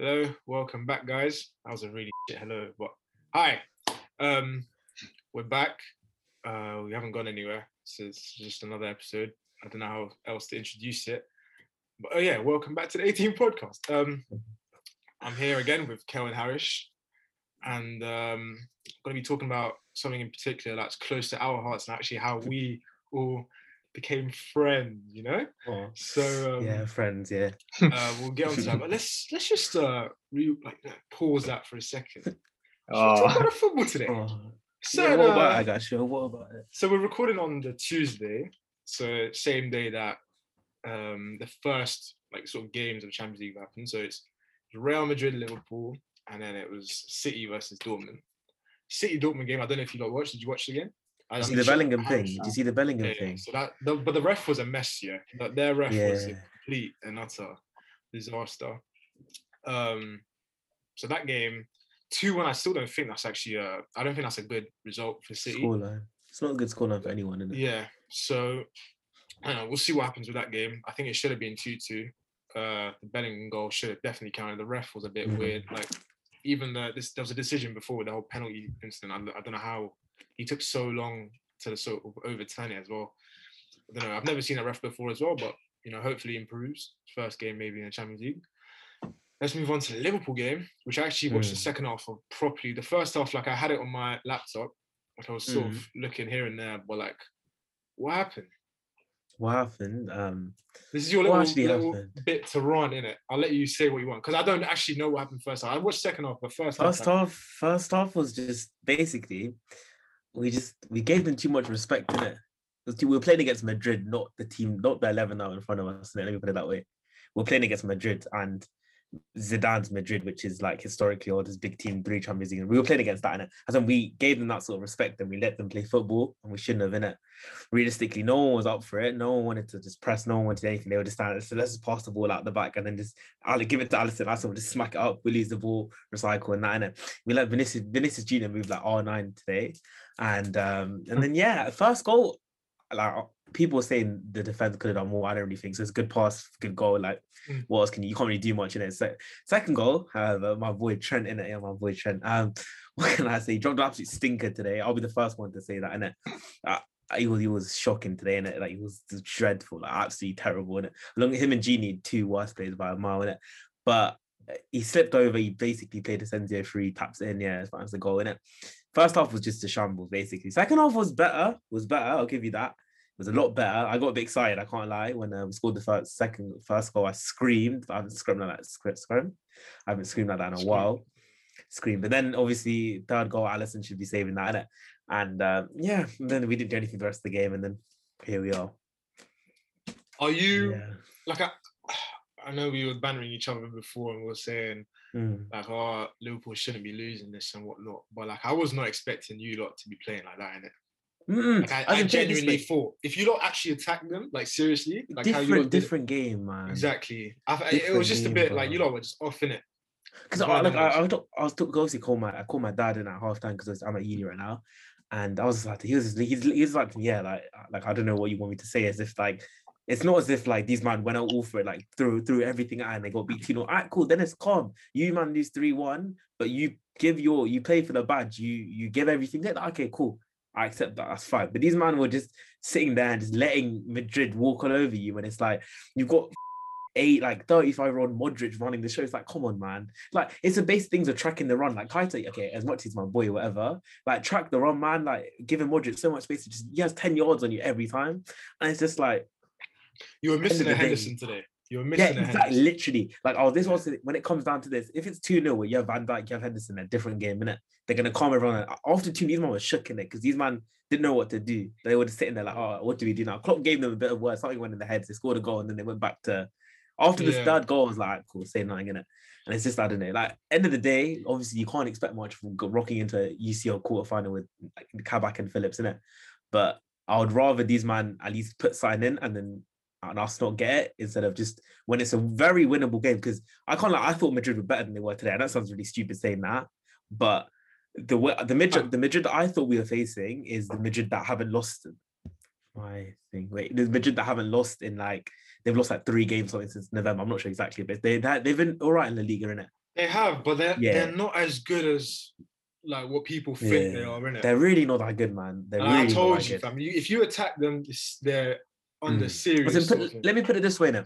Hello, welcome back, guys. That was a really shit hello, but hi. We're back. We haven't gone anywhere, so it's just another episode. I don't know how else to introduce it. But yeah, welcome back to the 18 podcast. I'm here again with Kel and Harish, and I'm going to be talking about something in particular that's close to our hearts and actually how we all became friends, you know. So yeah, friends, yeah. We'll get on to that, but let's just pause that for a second. Talk about football today. What about it? So we're recording on the Tuesday, so same day that the first games of Champions League happened. So it's Real Madrid, Liverpool, and then it was City versus Dortmund. City-Dortmund game. I don't know if you lot watched. Did you watch the game? Did you see the Bellingham thing? So but the ref was a mess, yeah. Their ref was a complete and utter disaster. So that game, 2-1, I still don't think that's actually I don't think that's a good result for City. Scoreline. It's not a good scoreline for anyone, is it? Yeah. So I don't know, we'll see what happens with that game. I think it should have been 2-2. The Bellingham goal should have definitely counted. The ref was a bit weird. Even there was a decision before with the whole penalty incident. I don't know how he took so long to sort of overturn it as well. I don't know. I've never seen a ref before as well, but you know, hopefully improves. First game maybe in the Champions League. Let's move on to the Liverpool game, which I actually watched the second half of properly. The first half, I had it on my laptop, I was sort of looking here and there, but what happened? What happened? This is your little bit to run, innit? I'll let you say what you want because I don't actually know what happened first half. I watched second half, but first half was just basically. We gave them too much respect, didn't it? We were playing against Madrid, not the team, not the 11 out in front of us. Let me put it that way. We're playing against Madrid and Zidane's Madrid, which is historically all this big team, 3 Champions League. We were playing against that, and as we gave them that sort of respect, and we let them play football, and we shouldn't have, innit? Realistically, no one was up for it. No one wanted to just press. No one wanted anything. They were just standing. So let's just pass the ball out the back, and then just give it to Alisson. Alisson will just smack it up. We lose the ball, recycle, and that, innit? We let Vinicius Junior move R9 today, and then first goal, people were saying the defense could have done more. I don't really think so. It's a good pass, good goal. What else can you? You can't really do much in it. So, second goal, however, my boy Trent. What can I say? He dropped an absolute stinker today. I'll be the first one to say that. And he was shocking today. And he was dreadful, absolutely terrible. And along with him and Genie, 2 worst players by a mile. And but he slipped over. He basically played a Senzio free, taps in. Yeah, that's the goal. And first half was just a shambles. Basically, second half was better. I'll give you that. It was a lot better. I got a bit excited, I can't lie. When we scored the first goal, I screamed. I haven't screamed like that. I haven't screamed like that in a while. Screamed. But then obviously third goal, Alisson should be saving that, innit? And then we didn't do anything the rest of the game, and then here we are. Are you I know we were bantering each other before and we were saying Liverpool shouldn't be losing this and whatnot. But I was not expecting you lot to be playing like that, innit? I genuinely thought if you don't actually attack them, seriously, different game, man. Exactly. It was just a bit you lot were just off in it. Because I called my dad in at halftime because I'm at uni right now, and I was just I don't know what you want me to say. As if it's not as if these man went out all for it, threw everything out and they got beat 2-0. Alright, cool. Then it's calm. You man lose 3-1, but you play for the badge. You give everything. Okay, cool. I accept that, that's fine. But these men were just sitting there and just letting Madrid walk all over you when it's you've got 35-year-old Modric running the show. It's come on, man. It's the basic things of tracking the run. Kaita, okay, as much as my boy, whatever, track the run, man. Giving Modric so much space, he has 10 yards on you every time. And it's just you were missing a Henderson today. You're missing a Henderson. Literally. When it comes down to this, if it's 2-0, you have Van Dijk, you have Henderson, a different game, innit? They're going to calm everyone. After 2-0, these man were shook, innit? Because these man didn't know what to do. They were just sitting there what do we do now? Klopp gave them a bit of words. Something went in their heads. They scored a goal and then they went back to... After the third goal, I was cool, say nothing, innit? And it's just, I don't know. End of the day, obviously, you can't expect much from rocking into a UCL quarterfinal with Kabak and Phillips, innit? But I would rather these man at least put something in and then... and us not get it instead of just when it's a very winnable game. Because I can't I thought Madrid were better than they were today. And that sounds really stupid saying that. But the Madrid that I thought we were facing is the Madrid that haven't lost. The Madrid that haven't lost in they've lost 3 games since November. I'm not sure exactly, but they've been all right in the league, innit? They have, but they're not as good as like what people think they are, innit? They're really not that good, man. I told you, fam. If you attack them, they're on the serious. Let me put it this way now.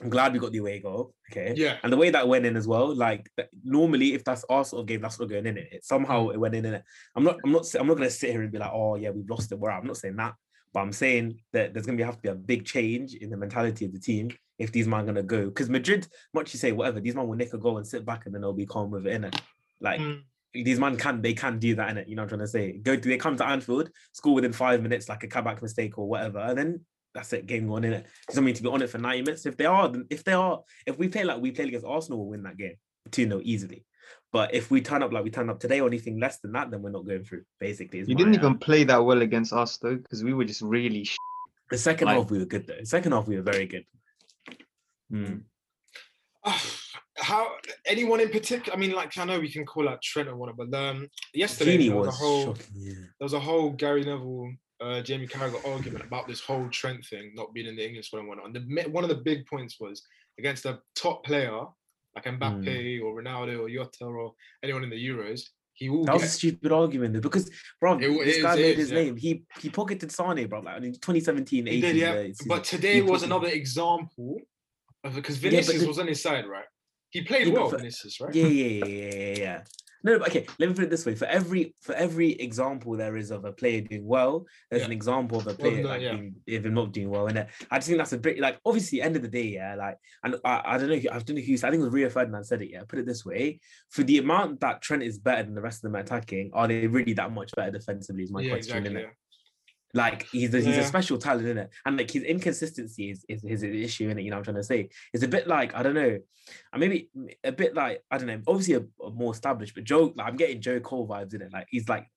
I'm glad we got the away goal. Okay. Yeah. And the way that went in as well, like normally if that's our sort of game, that's not going in it. Somehow it went in it. I'm not gonna sit here and be like, oh yeah, we've lost it. We're out. I'm not saying that, but I'm saying that there's gonna have to be a big change in the mentality of the team if these men are gonna go. Because Madrid, much you say, whatever, these men will nick a goal and sit back and then they'll be calm with it in it. Like these men can do that in it, you know what I'm trying to say? They come to Anfield, score within 5 minutes, like a comeback mistake or whatever, and then that's it, game going in it. Because I mean, to be on it for 90 minutes, if we play like we played against Arsenal, we'll win that game 2-0 easily. But if we turn up like we turned up today or anything less than that, then we're not going through, basically. You didn't even play that well against us, though, because we were just really The second half, we were good, though. The second half, we were very good. How anyone in particular? I mean, like I know we can call out Trent or whatever, but yesterday there was a whole Gary Neville, Jamie Carragher argument about this whole Trent thing not being in the English squad and whatnot. And one of the big points was against a top player like Mbappe or Ronaldo or Jota or anyone in the Euros. That was a stupid argument though, because bro, this guy made his name. He pocketed Sane, bro, like in 2017, 18. Did, yeah. But today was another example because Vinicius was on his side, right? He played well, Vinicius, right? Yeah. No, but okay, let me put it this way. For every example there is of a player doing well, there's an example of a player even not doing well. And I just think that's a bit like, obviously, end of the day, and I think it was Rio Ferdinand said it, put it this way. For the amount that Trent is better than the rest of them attacking, are they really that much better defensively is my question, exactly, innit? Like he's a special talent, innit? And like his inconsistency is an issue, innit? You know what I'm trying to say? It's a bit like, I don't know, maybe a bit like, I don't know, obviously a more established, but I'm getting Joe Cole vibes, innit? Like he's like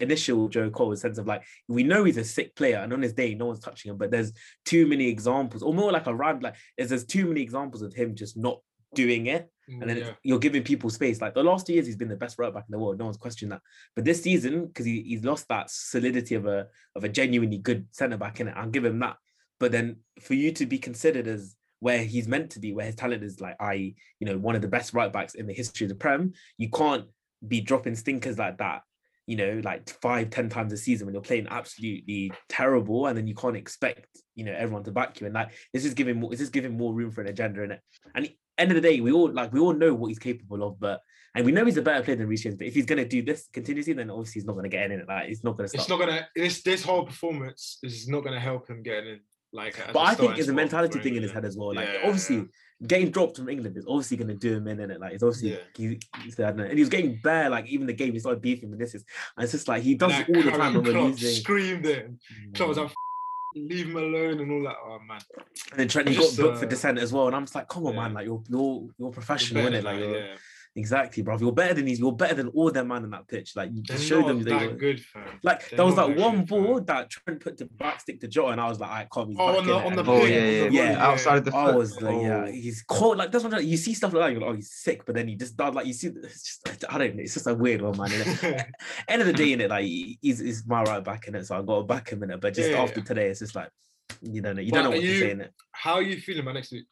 initial Joe Cole, in the sense of like, we know he's a sick player and on his day, no one's touching him, but there's too many examples, or more like a rant, like there's too many examples of him just not doing it. And then you're giving people space. Like the last 2 years, he's been the best right back in the world. No one's questioned that. But this season, because he's lost that solidity of a genuinely good centre back, in it, I'll give him that. But then for you to be considered as where he's meant to be, where his talent is, like one of the best right backs in the history of the Prem, you can't be dropping stinkers like that. You know, like 5-10 times a season when you're playing absolutely terrible, and then you can't expect everyone to back you. And like it's just giving more room for an agenda in it. And end of the day, we all know what he's capable of, and we know he's a better player than Reece James. But if he's going to do this continuously, then obviously he's not going to get in it. Like it's not going to. It's not going to. This whole performance is not going to help him get in. Like, but I think it's a mentality thing in his head as well. Like getting dropped from England is obviously going to do him in, innit? Like it's obviously he's I don't know. And he was getting bare, like even the game he started beefing Vinicius, and it's just like he does it all the time. And Klopp screamed at him. Klopp was like, leave him alone and all that. Oh man! And then Trent, got booked for dissent as well, and I'm just like, come on, man! Like you're professional, innit? Like exactly, bro. You're better than You're better than all their man in that pitch. Like you just showed them they were good. Fam. Like there was that one ball that Trent put the back stick to Jota, and I was like, I can't be. Oh, on the ball, outside of the. I was like, he's cold. Like that's what you see stuff like that. You're like, oh, he's sick, but then he just does. Like you see, it's just I don't know. It's just a weird one, man. End of the day, innit? Like he's my right back in it, so I got to back him in it. But just after today, it's just like you don't know what to say in it. How are you feeling, man? Next week.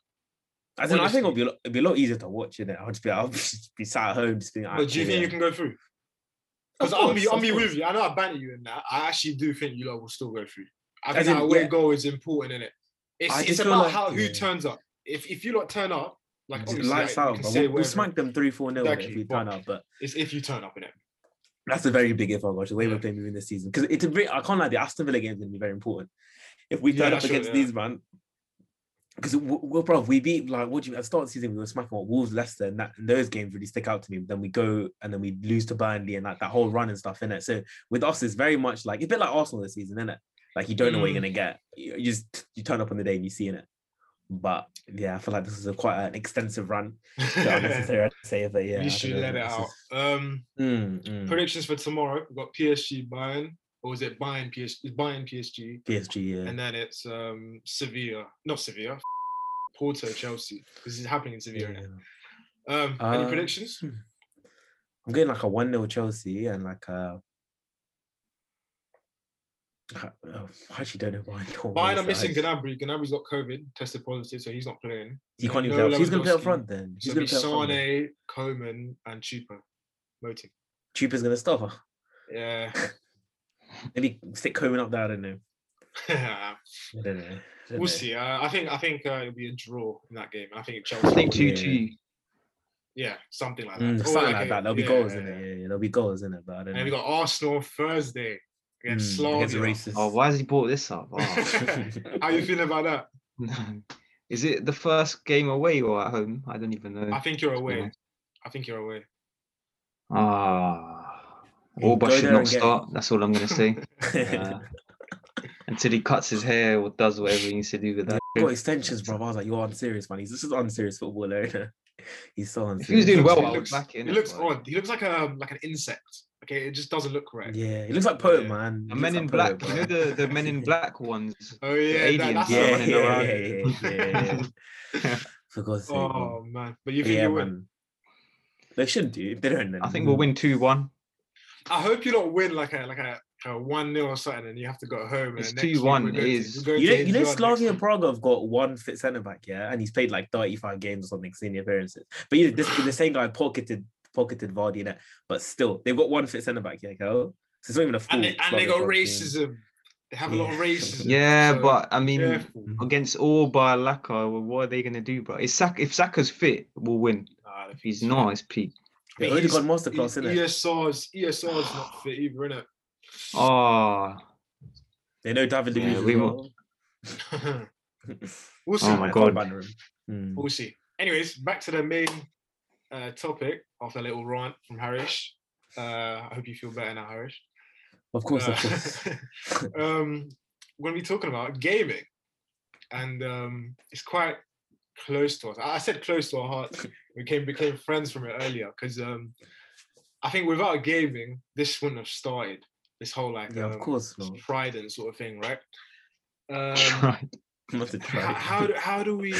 I think it'll be a lot easier to watch, innit? I'll just be sat at home just being like, but do you think you can go through? Because I'll be with you. I know I banter you in that. I actually do think you lot will still go through. I think our away goal is important, innit? It's about who turns up. If you lot turn up, like obviously, we'll smack them 3-4-0 if you turn up, but it's if you turn up, innit? That's a very big if, I watch the way we're playing moving this season. Because it's I can't lie, the Aston Villa game is gonna be very important. If we turn up against these, man. Because we beat, like, what do you mean? At the start of the season, we were smacking what Wolves, Leicester, and those games really stick out to me. But then we go and then we lose to Burnley and like that whole run and stuff, innit? So with us, it's very much like, it's a bit like Arsenal this season, innit? Like, you don't know what you're going to get. You turn up on the day and you see it. But yeah, I feel like this is quite an extensive run. Unnecessary to say, but yeah. You should let it out. Predictions for tomorrow. We've got PSG Bayern. Or is it Bayern PSG? It's Bayern PSG. PSG, yeah. And then it's Sevilla. Not Sevilla. Porto, Chelsea. This is happening in Sevilla now. Any predictions? I'm getting like a 1-0 Chelsea and like a I actually don't know why. Mine are missing Gnabry. Gnabry's got COVID, tested positive, so he's not playing. He can't even play. He's going to play up front then. He's going to play Sane, Coman, and Chupa. Moting. Chupa's going to stop. Huh? Yeah. Maybe stick Coman up there. I don't know. I don't know. We'll see. I think it'll be a draw in that game. I think Chelsea. I think 2-2. Yeah, something like that. Something like that. There'll be goals in it. Yeah, there'll be goals in it. But I don't know. We got Arsenal Thursday. Against Slavia. Oh, why has he brought this up? Oh. How you feeling about that? Is it the first game away or at home? I don't even know. I think you're away. Orba should not start. That's all I'm going to say. Until he cuts his hair or does whatever he needs to do with that. He got extensions, bro. I was like, you're unserious, man. This is unserious football, owner. He's so unserious. If he was doing well, I would back in. He looks odd. He looks like an insect. Okay, it just doesn't look right. Yeah, he looks like Poet Man. The Men in Black, you know the Men in Black ones. Oh yeah, aliens. Yeah. For God's sake. Oh man, but you think you win? They should do. If they don't, then I think we'll win 2-1. I hope you don't win like a 1-0 or something, and you have to go home. It's 2-1. It is. You know Slavia Prague have got one fit centre back, yeah, and he's played like 35 games or something, senior appearances. But you know, the same guy pocketed Vardy in it, but still they've got one fit centre back, yeah, Kel. So it's not even a full. And they got racism. Team. They have a lot of racism. Yeah, so, but I mean, against Orba, Laka, well, what are they going to do, bro? If Saka's fit, we'll win. If he's not, it's peak. They already got masterclass in it. ESR's not fit either, innit? Oh, they know David Luiz. We'll see. Oh my God. We'll see. Anyways, back to the main topic after a little rant from Harish. I hope you feel better now, Harish. Of course. We're going to be talking about gaming, and it's quite close to us. I said close to our hearts. We became friends from it earlier because I think without gaming, this wouldn't have started. This whole of course, pride and sort of thing, right? How do we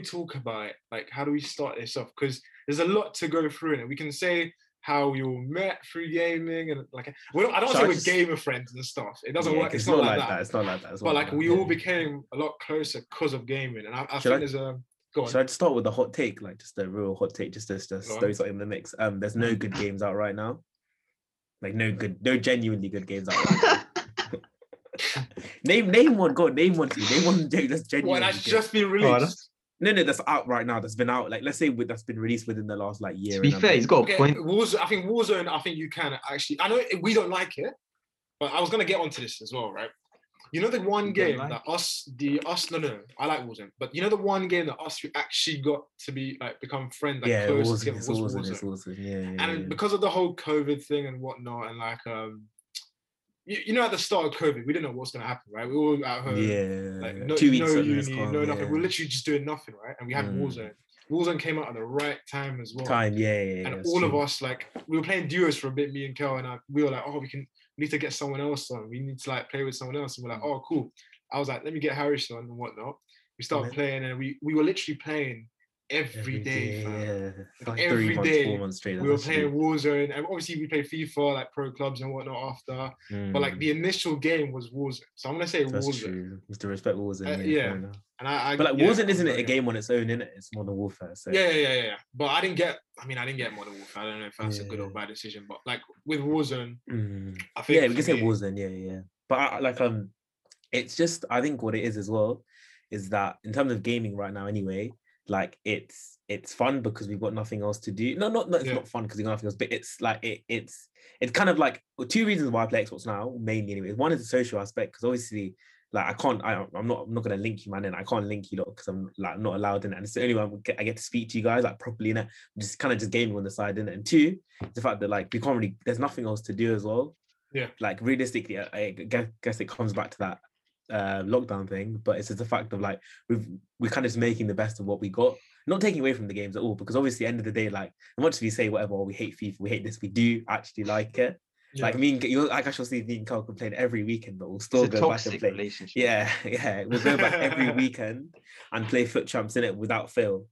talk about it? Like, how do we start this off? Because there's a lot to go through in it. We can say how we all met through gaming and like. Well, I don't say we're gamer friends and stuff. It doesn't work. It's not like that. It's not like that. But like, we all became a lot closer because of gaming. And I think there's a. Go on. So I'd start with the hot take, like just a real hot take, just to throw something in the mix. There's no good games out right now. Like no genuinely good games out there. Name one, God, name one that's genuinely good. That's just been released. No, that's out right now. That's been out. Like, let's say that's been released within the last like year. To be fair, he's got a point. Warzone. I think you can actually. I know we don't like it, but I was gonna get onto this as well, right? You know the one game that I like Warzone, but you know the one game that us actually got to be like become friends, like close together was Warzone. And because of the whole COVID thing and whatnot, and like you know, at the start of COVID, we didn't know what's gonna happen, right? We were all at home, like no uni, no nothing. We were literally just doing nothing, right? And we had Warzone. Warzone came out at the right time as well. And all of us, like, we were playing duos for a bit, me and Kel, and we were like, oh, we need to get someone else on. We need to like play with someone else. And we're like, oh, cool. I was like, let me get Harish on and whatnot. We started playing, and we were literally playing every day. Like every day, 4 months straight. We were playing Warzone, and obviously we played FIFA, like Pro Clubs and whatnot after. But like the initial game was Warzone, so I'm gonna say Warzone. True. You have to respect Warzone. And I Warzone isn't it a game on its own, innit? It's Modern Warfare. So. Yeah. But I didn't get Modern Warfare. I don't know if that's a good or bad decision, but like with Warzone, I think we can say Warzone. But it's just I think what it is as well is that in terms of gaming right now, anyway, like it's fun because we've got nothing else to do. Not fun because we've got nothing else, but it's like it's kind of like two reasons why I play Xbox now mainly. Anyway, one is the social aspect because obviously. Like I'm not gonna link you, man. And I can't link you lot because I'm like not allowed in it. And it's the only one I get to speak to you guys like properly in it. Just kind of just gaming on the side in it. And two, the fact that like we can't really. There's nothing else to do as well. Yeah. Like realistically, I guess it comes back to that lockdown thing. But it's just the fact of like we're kind of just making the best of what we got. Not taking away from the games at all because obviously end of the day like as much as we say whatever we hate FIFA, we hate this, we do actually like it. Yeah. Like me and I actually see me and Kel complain every weekend, but we'll still go back and play. We'll go back every weekend and play Foot Champs in it without fail.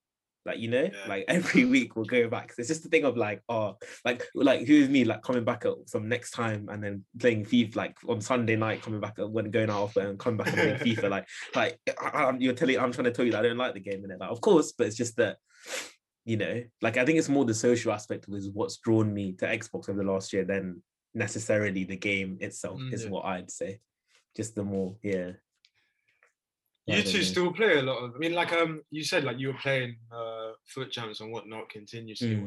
Like, you know, like every week we'll go back. It's just the thing of like, oh, like who's me, like coming back at some next time and then playing FIFA, like on Sunday night, coming back when going out and coming back and playing FIFA. Like I'm trying to tell you that I don't like the game in it. Like, of course, but it's just that, you know, like I think it's more the social aspect of what's drawn me to Xbox over the last year than necessarily the game itself is what I'd say. Just the more, You two still play a lot of, I mean, like you said, like you were playing Foot Champs and whatnot continuously.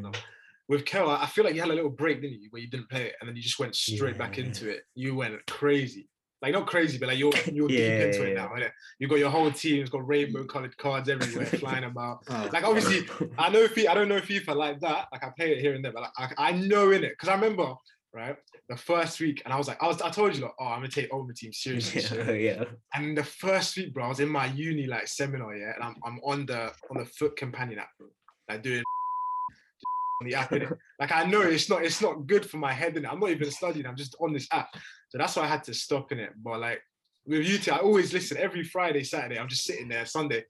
With Kel, I feel like you had a little break, didn't you, where you didn't play it and then you just went straight back into it. You went crazy. Like, not crazy, but like you're deep into it now. Right? You've got your whole team, it's got rainbow-coloured cards everywhere flying about. Like, obviously, I don't know FIFA like that. Like, I play it here and there, but like, I know in it. Because I remember, right, the first week, and I was like, I told you, like, oh, I'm going to take over the team seriously. And the first week, bro, I was in my uni, like, seminar, and I'm on the Foot Companion app, bro, like, doing on the app, innit? Like, I know it's not good for my head, innit? I'm not even studying, I'm just on this app. So that's why I had to stop, innit? But, like, with you two, I always listen, every Friday, Saturday, I'm just sitting there, Sunday,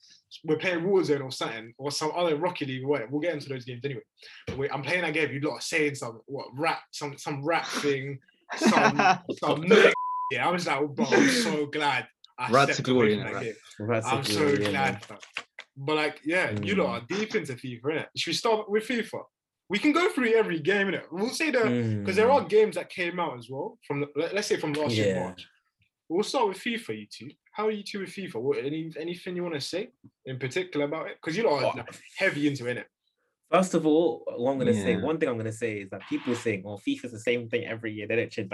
we're playing Warzone or something, or some other Rocket League, whatever. We'll get into those games anyway. I'm playing that game, you lot are saying some rap thing, some yeah, I was like, oh, bro, I'm so glad I stepped away from that game. I'm so glad. But like, you lot are deep into FIFA, innit? Should we start with FIFA? We can go through every game, innit? We'll say that, because there are games that came out as well, let's say from last year, March. We'll start with FIFA, you two. How are you two with FIFA? Anything you want to say in particular about it? Because you lot are heavy into it, innit? First of all, one thing I'm going to say is that people think, oh, FIFA's the same thing every year. They don't change.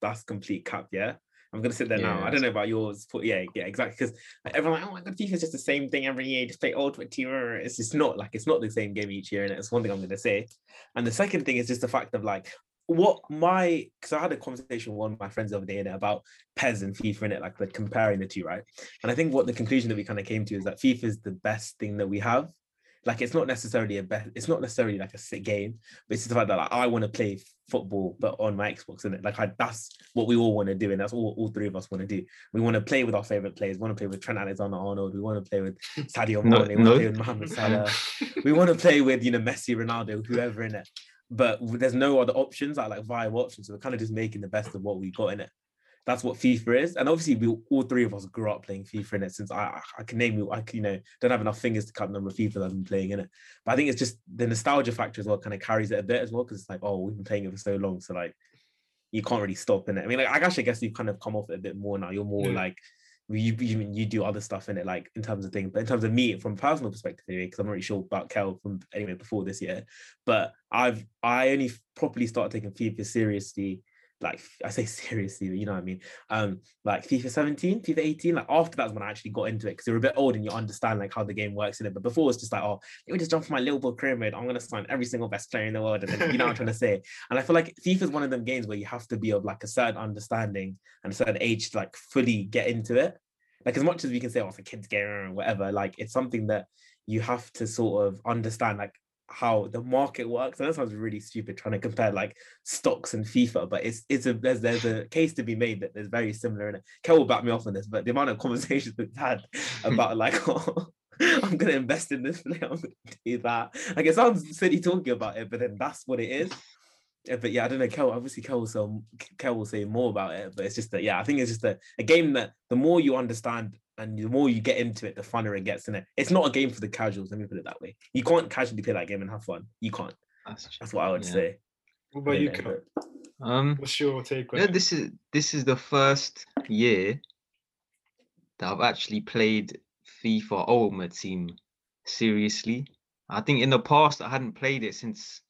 That's complete cap, yeah? I'm going to sit there now. I don't know about yours. But yeah, exactly. Because everyone's like, oh, my God, FIFA's just the same thing every year. Just play Ultimate Team. It's just not, like, it's not the same game each year, innit? It's one thing I'm going to say. And the second thing is just the fact of, like, because I had a conversation with one of my friends the other day about PES and FIFA in it, like comparing the two, right? And I think what the conclusion that we kind of came to is that FIFA is the best thing that we have. Like, it's not necessarily like a sick game, but it's just the fact that, like, I want to play football, but on my Xbox, isn't it? Like, that's what we all want to do, and that's all three of us want to do. We want to play with our favorite players. We want to play with Trent Alexander-Arnold. We want to play with Sadio Mane. We want to play with Mohamed Salah. We want to play with, you know, Messi, Ronaldo, whoever in it. But there's no other options, like viable options. So we're kind of just making the best of what we got in it. That's what FIFA is. And obviously, all three of us grew up playing FIFA in it, since I can name you, don't have enough fingers to count the number of FIFA that I've been playing in it. But I think it's just the nostalgia factor as well kind of carries it a bit as well, because it's like, oh, we've been playing it for so long. So, like, you can't really stop in it. I mean, like, I actually guess you've kind of come off it a bit more now. You're more like, you do other stuff in it, like in terms of things, but in terms of me from a personal perspective, anyway, because I'm not really sure about Kel from anyway before this year, but I only properly started taking FIFA seriously, like I say seriously, but you know what I mean, like FIFA 17, FIFA 18, like after that's when I actually got into it, because you're a bit old and you understand like how the game works in it. But before it's just like, oh, let me just jump from my little ball pyramid, I'm gonna sign every single best player in the world, and then, you know what I'm trying to say. And I feel like FIFA is one of them games where you have to be of like a certain understanding and a certain age to like fully get into it. Like, as much as we can say, oh, it's a kid's game or whatever, like it's something that you have to sort of understand, like how the market works. And that sounds really stupid trying to compare like stocks and FIFA, but there's a case to be made that there's very similar in it. Kel will back me off on this, but the amount of conversations we've had about like, oh, I'm gonna invest in this player, I'm gonna do that. Like, it sounds silly talking about it, but then that's what it is. But yeah, I don't know, Kel, obviously Kel will say more about it, but it's just that, yeah, I think it's just a game that the more you understand and the more you get into it, the funner it gets, innit? It's not a game for the casuals, let me put it that way. You can't casually play that game and have fun. You can't. That's what I would say. What about you, Kel? What's your take on it? This is the first year that I've actually played FIFA Ultimate Team seriously. I think in the past, I hadn't played it since...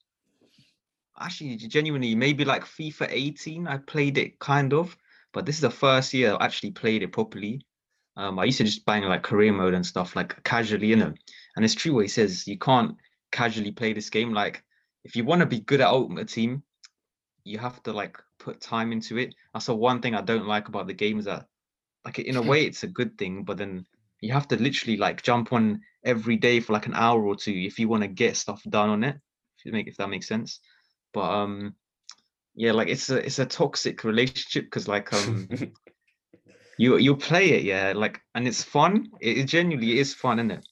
Actually, genuinely, maybe like FIFA 18, I played it kind of, but this is the first year I actually played it properly. I used to just bang like career mode and stuff, like casually, you know. And it's true what he says, you can't casually play this game. Like, if you want to be good at Ultimate Team, you have to like put time into it. That's the one thing I don't like about the game, is that, like, in a way it's a good thing, but then you have to literally like jump on every day for like an hour or two if you want to get stuff done on it. If that makes sense. But yeah, like it's a toxic relationship, because like you play it, yeah, like, and it's fun. It genuinely is fun, isn't it?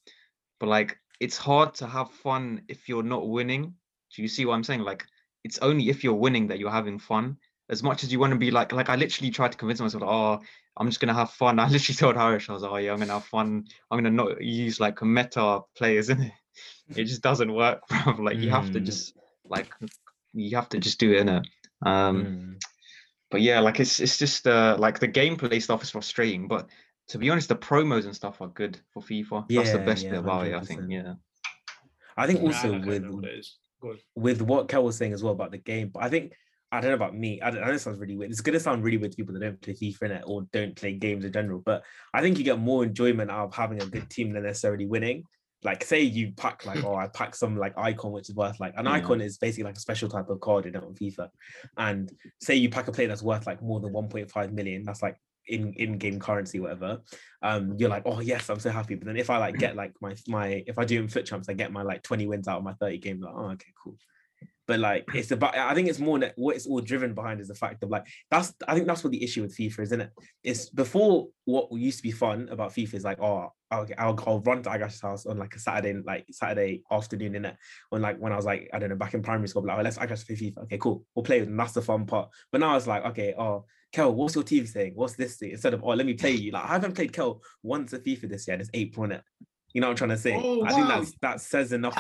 But like it's hard to have fun if you're not winning. Do you see what I'm saying? Like, it's only if you're winning that you're having fun. As much as you want to be like I literally tried to convince myself, oh, I'm just gonna have fun. I literally told Harish, I was like, oh yeah, I'm gonna have fun. I'm gonna not use like meta players in it. It just doesn't work, bro. Like you have to just do it, innit? But yeah, like it's just like the gameplay stuff is frustrating, but to be honest, the promos and stuff are good for FIFA. Yeah, that's the best bit about 100%. It, I think. Yeah. I think also with what Kel was saying as well about the game, but I think I don't know about me. I know it sounds really weird. It's going to sound really weird to people that don't play FIFA in it or don't play games in general. But I think you get more enjoyment out of having a good team than necessarily winning. Like, say you pack I pack some like icon, which is worth like an icon is basically like a special type of card in FIFA. And say you pack a player that's worth like more than 1.5 million. That's like in-game currency, whatever. You're like, oh yes, I'm so happy. But then if I like get like my if I do in Foot Champs, I get my like 20 wins out of my 30 games. Like, oh okay, cool. But like it's about, I think it's more that what it's all driven behind is the fact of like that's, I think that's what the issue with FIFA is, isn't it? It's before what used to be fun about FIFA is like, oh okay, I'll run to Agash's house on like a Saturday afternoon, innit? When like when I was like, I don't know, back in primary school, like, oh, let's Agash play FIFA. Okay, cool, we'll play, and that's the fun part. But now it's like, okay, oh Kel, what's your team saying? What's this thing? Instead of, oh let me play you. Like I haven't played Kel once at FIFA this year, and it's April, innit? You know what I'm trying to say? Oh, wow. I think that says enough.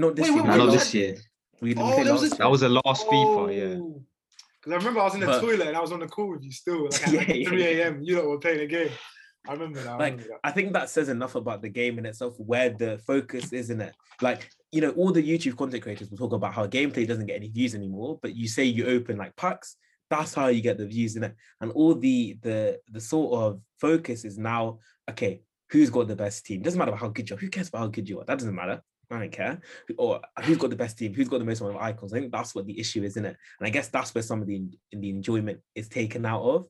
Not this year. Not this year. That was the last FIFA, yeah. Because I remember I was in the toilet and I was on the call with you still. Like at 3 a.m, you lot were playing a game. I remember that. I think that says enough about the game in itself, where the focus is, in it. Like, you know, all the YouTube content creators will talk about how gameplay doesn't get any views anymore, but you say you open like packs, that's how you get the views, in it. And all the sort of focus is now, okay, who's got the best team? Doesn't matter about how good you are. Who cares about how good you are? That doesn't matter. I don't care. Or who's got the best team? Who's got the most amount of icons? I think that's what the issue is, isn't it? And I guess that's where some of the enjoyment is taken out of,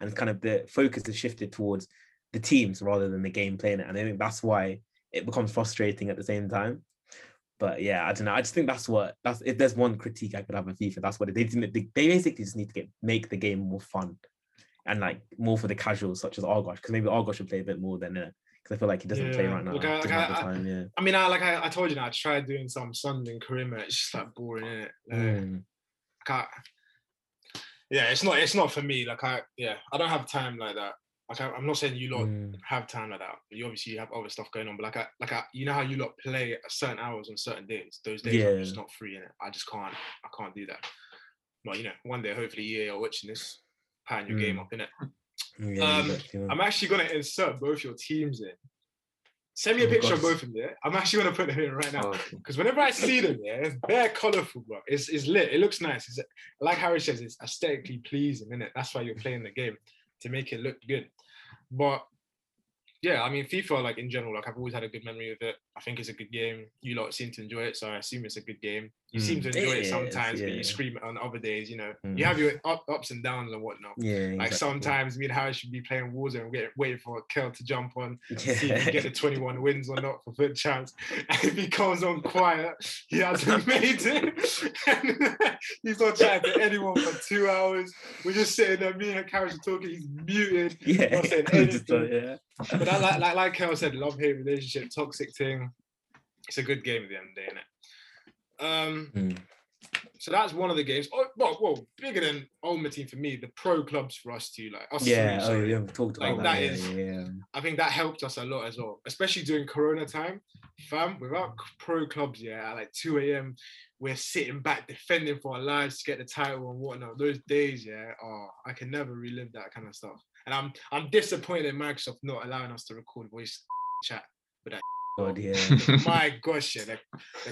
and kind of the focus is shifted towards the teams rather than the game playing it. And I think that's why it becomes frustrating at the same time. But yeah, I don't know. I just think that's if there's one critique I could have of FIFA, that's what it is. They basically just need to make the game more fun and like more for the casuals, such as Argosh, because maybe Argosh should play a bit more than it. Because I feel like he doesn't play right now. I told you that I tried doing some Sunday career match. It's just like boring, isn't it? It's not for me. Like I don't have time like that. Like I'm not saying you lot have time like that. But you obviously have other stuff going on. But you know how you lot play at certain hours on certain days. Those days I'm just not free, innit? I just can't. I can't do that. But you know, one day hopefully you're watching this, pan your game up, innit? Yeah, I'm actually going to insert both your teams in. Send me a picture of both of them, yeah? I'm actually going to put them in right now. Because whenever I see them, yeah, it's bare colourful, bro. It's lit. It looks nice. It's, like Harry says, it's aesthetically pleasing, isn't it? That's why you're playing the game, to make it look good. But, yeah, I mean, FIFA, like, in general, like, I've always had a good memory of it. I think it's a good game. You lot seem to enjoy it, so I assume it's a good game. You seem to enjoy it sometimes, but you scream it on other days, you know. You have your ups and downs and whatnot. Yeah, like exactly. Sometimes me and Harry should be playing Warzone and waiting for Kel to jump on and see if he get the 21 wins or not for Foot Champs. And if he comes on quiet, he hasn't made it. And he's not chatting to anyone for 2 hours. We're just sitting there, me and Harry are talking, he's muted. Yeah, not saying anything. But like Kel said, love-hate relationship, toxic thing. It's a good game at the end of the day, innit? So that's one of the games. Oh, well, bigger than Ulmer team for me, the Pro Clubs for us too. Like us, we've talked about that. I think that helped us a lot as well, especially during Corona time. Fam, without Pro Clubs, at like 2 a.m., we're sitting back defending for our lives to get the title and whatnot. Those days, I can never relive that kind of stuff. And I'm disappointed in Microsoft not allowing us to record voice chat with that. God, yeah. My gosh, the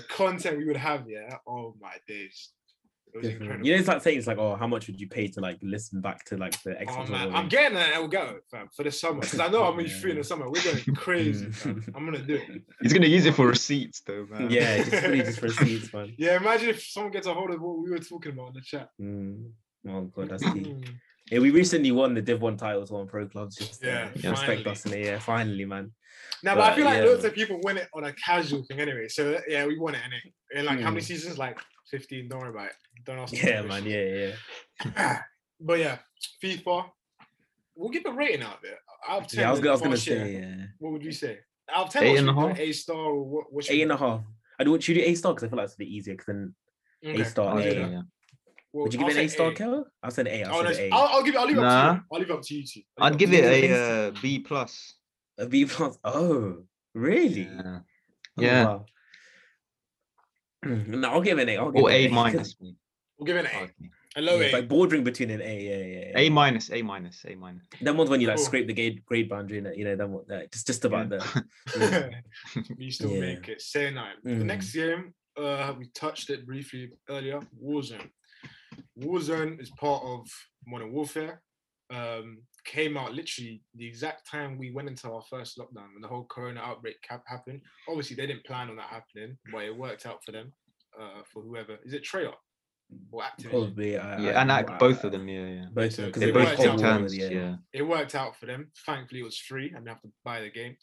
content we would have, oh my days, it was incredible. You know, it's like saying, it's like, oh, how much would you pay to like listen back to like the Xbox? Oh, man. I'm getting an Elgato, fam, for the summer, because I know I'm really free in the summer. We're going crazy, fam. I'm gonna do it. He's gonna use it for receipts, though, man. Yeah, just for receipts, man. Yeah, imagine if someone gets a hold of what we were talking about in the chat. Oh God, that's deep. Yeah, we recently won the Div 1 titles on Pro Clubs. Just, respect us in the year, finally, man. No, but I feel like loads of people win it on a casual thing anyway. So, we won it, innit? In like how many seasons? Like 15, don't worry about it. Don't ask me. Yeah, man, yeah. But yeah, FIFA, we'll give a rating out of it. I was going to say, what would you say? I'll tell you. 8.5? A-star or what? 8.5. I don't want you to do A-star because I feel like it's a bit easier because then okay. A-star. Oh, yeah. Yeah. Well, would you give it an A-star, Kel? I'll say A. I'll give it. I'll leave it up to you. I'll leave it up to you two. I'd give it a B+. A B+. Oh, really? Yeah. Wow. No, I'll give it an A. Or A-. We'll give it an A. Okay. A low A. It's like bordering between an A. Yeah. A minus. That one's when you like scrape the grade boundary, and you know that one. Just about that. You still make it. Say nine. The next game, we touched it briefly earlier. Warzone. Warzone is part of Modern Warfare. Came out literally the exact time we went into our first lockdown when the whole corona outbreak happened. Obviously, they didn't plan on that happening, but it worked out for them. For whoever is it, Treyarch? Or probably, both of them, both of them, because they both hold terms. It worked out for them. Thankfully, it was free, and they have to buy the game.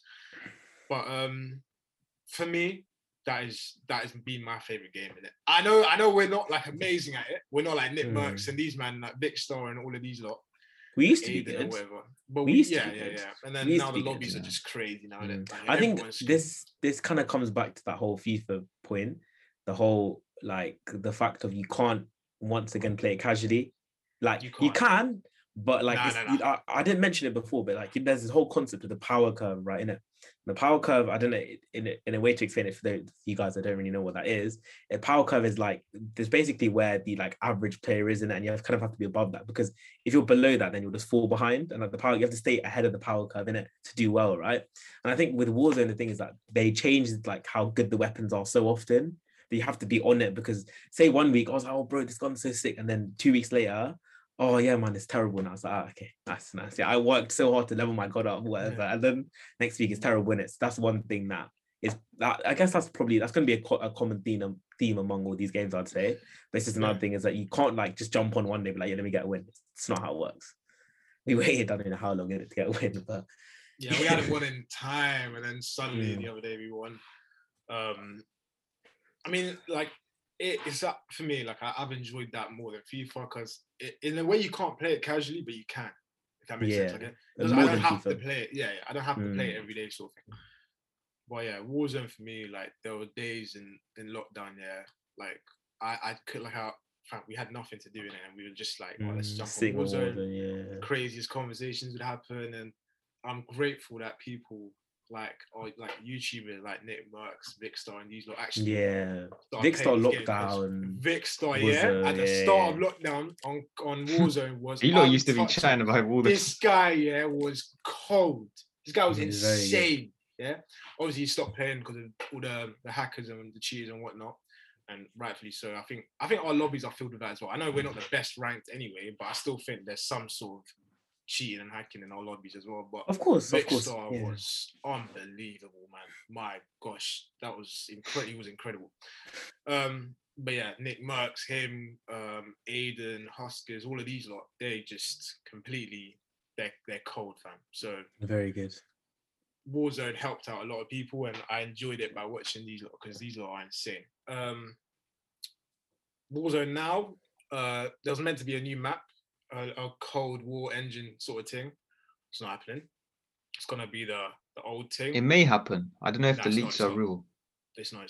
But for me, that has been my favorite game. Isn't it? I know, we're not like amazing at it. We're not like Nick Mercs and these men, like Vikkstar and all of these lot. We used to be good, but we used to be good. And then now the lobbies are just crazy now. I think this kind of comes back to that whole FIFA point. The whole. Like the fact of you can't once again play it casually, like you can, but like I didn't mention it before, but like there's this whole concept of the power curve, right? In it, the power curve. I don't know in a way to explain it for you guys that don't really know what that is. A power curve is like there's basically where the like average player is in it, and you have to be above that because if you're below that, then you'll just fall behind. And like you have to stay ahead of the power curve in it to do well, right? And I think with Warzone, the thing is that they changed like how good the weapons are so often. You have to be on it because say 1 week I was like, oh bro, this gun's so sick, and then 2 weeks later, oh yeah man, it's terrible. And I was like, oh, okay, nice. Yeah, I worked so hard to level my god up, whatever. And then next week it's terrible, and that's one thing that is that I guess that's going to be a common theme among all these games, I'd say. But it's just another thing is that you can't like just jump on one day, but like let me get a win. It's not how it works. We waited, I don't know how long it to get a win, but we had it one in time, and then suddenly the other day we won. I mean, like, it's that for me, like, I've enjoyed that more than FIFA because in a way you can't play it casually, but you can, if that makes sense. Like, I don't have to play it. Yeah, I don't have to play it every day sort of thing. But yeah, Warzone for me, like, there were days in lockdown, like, I could, like, we had nothing to do in it and we were just like, oh, let's jump on Warzone. Craziest conversations would happen, and I'm grateful that people... like YouTubers like Nick Mercs, Vikkstar, and these lot actually. Vikkstar lockdown. Vikkstar, at the start of lockdown on Warzone was. You lot used to be chatting about all this. This guy, was cold. This guy was insane. Obviously he stopped playing because of all the hackers and the cheaters and whatnot, and rightfully so. I think our lobbies are filled with that as well. I know we're not the best ranked anyway, but I still think there's some sort of cheating and hacking in our lobbies as well, but of course, was unbelievable, man. My gosh, that was incredible. He was incredible. But yeah, Nick Mercs, him, Aiden, Huskers, all of these lot, they just completely they're cold, fam. So very good. Warzone helped out a lot of people, and I enjoyed it by watching these lot because these lot are insane. Warzone now, there was meant to be a new map. A Cold War engine sort of thing. It's not happening. It's gonna be the old thing. It may happen. I don't know if the leaks are real. It's not.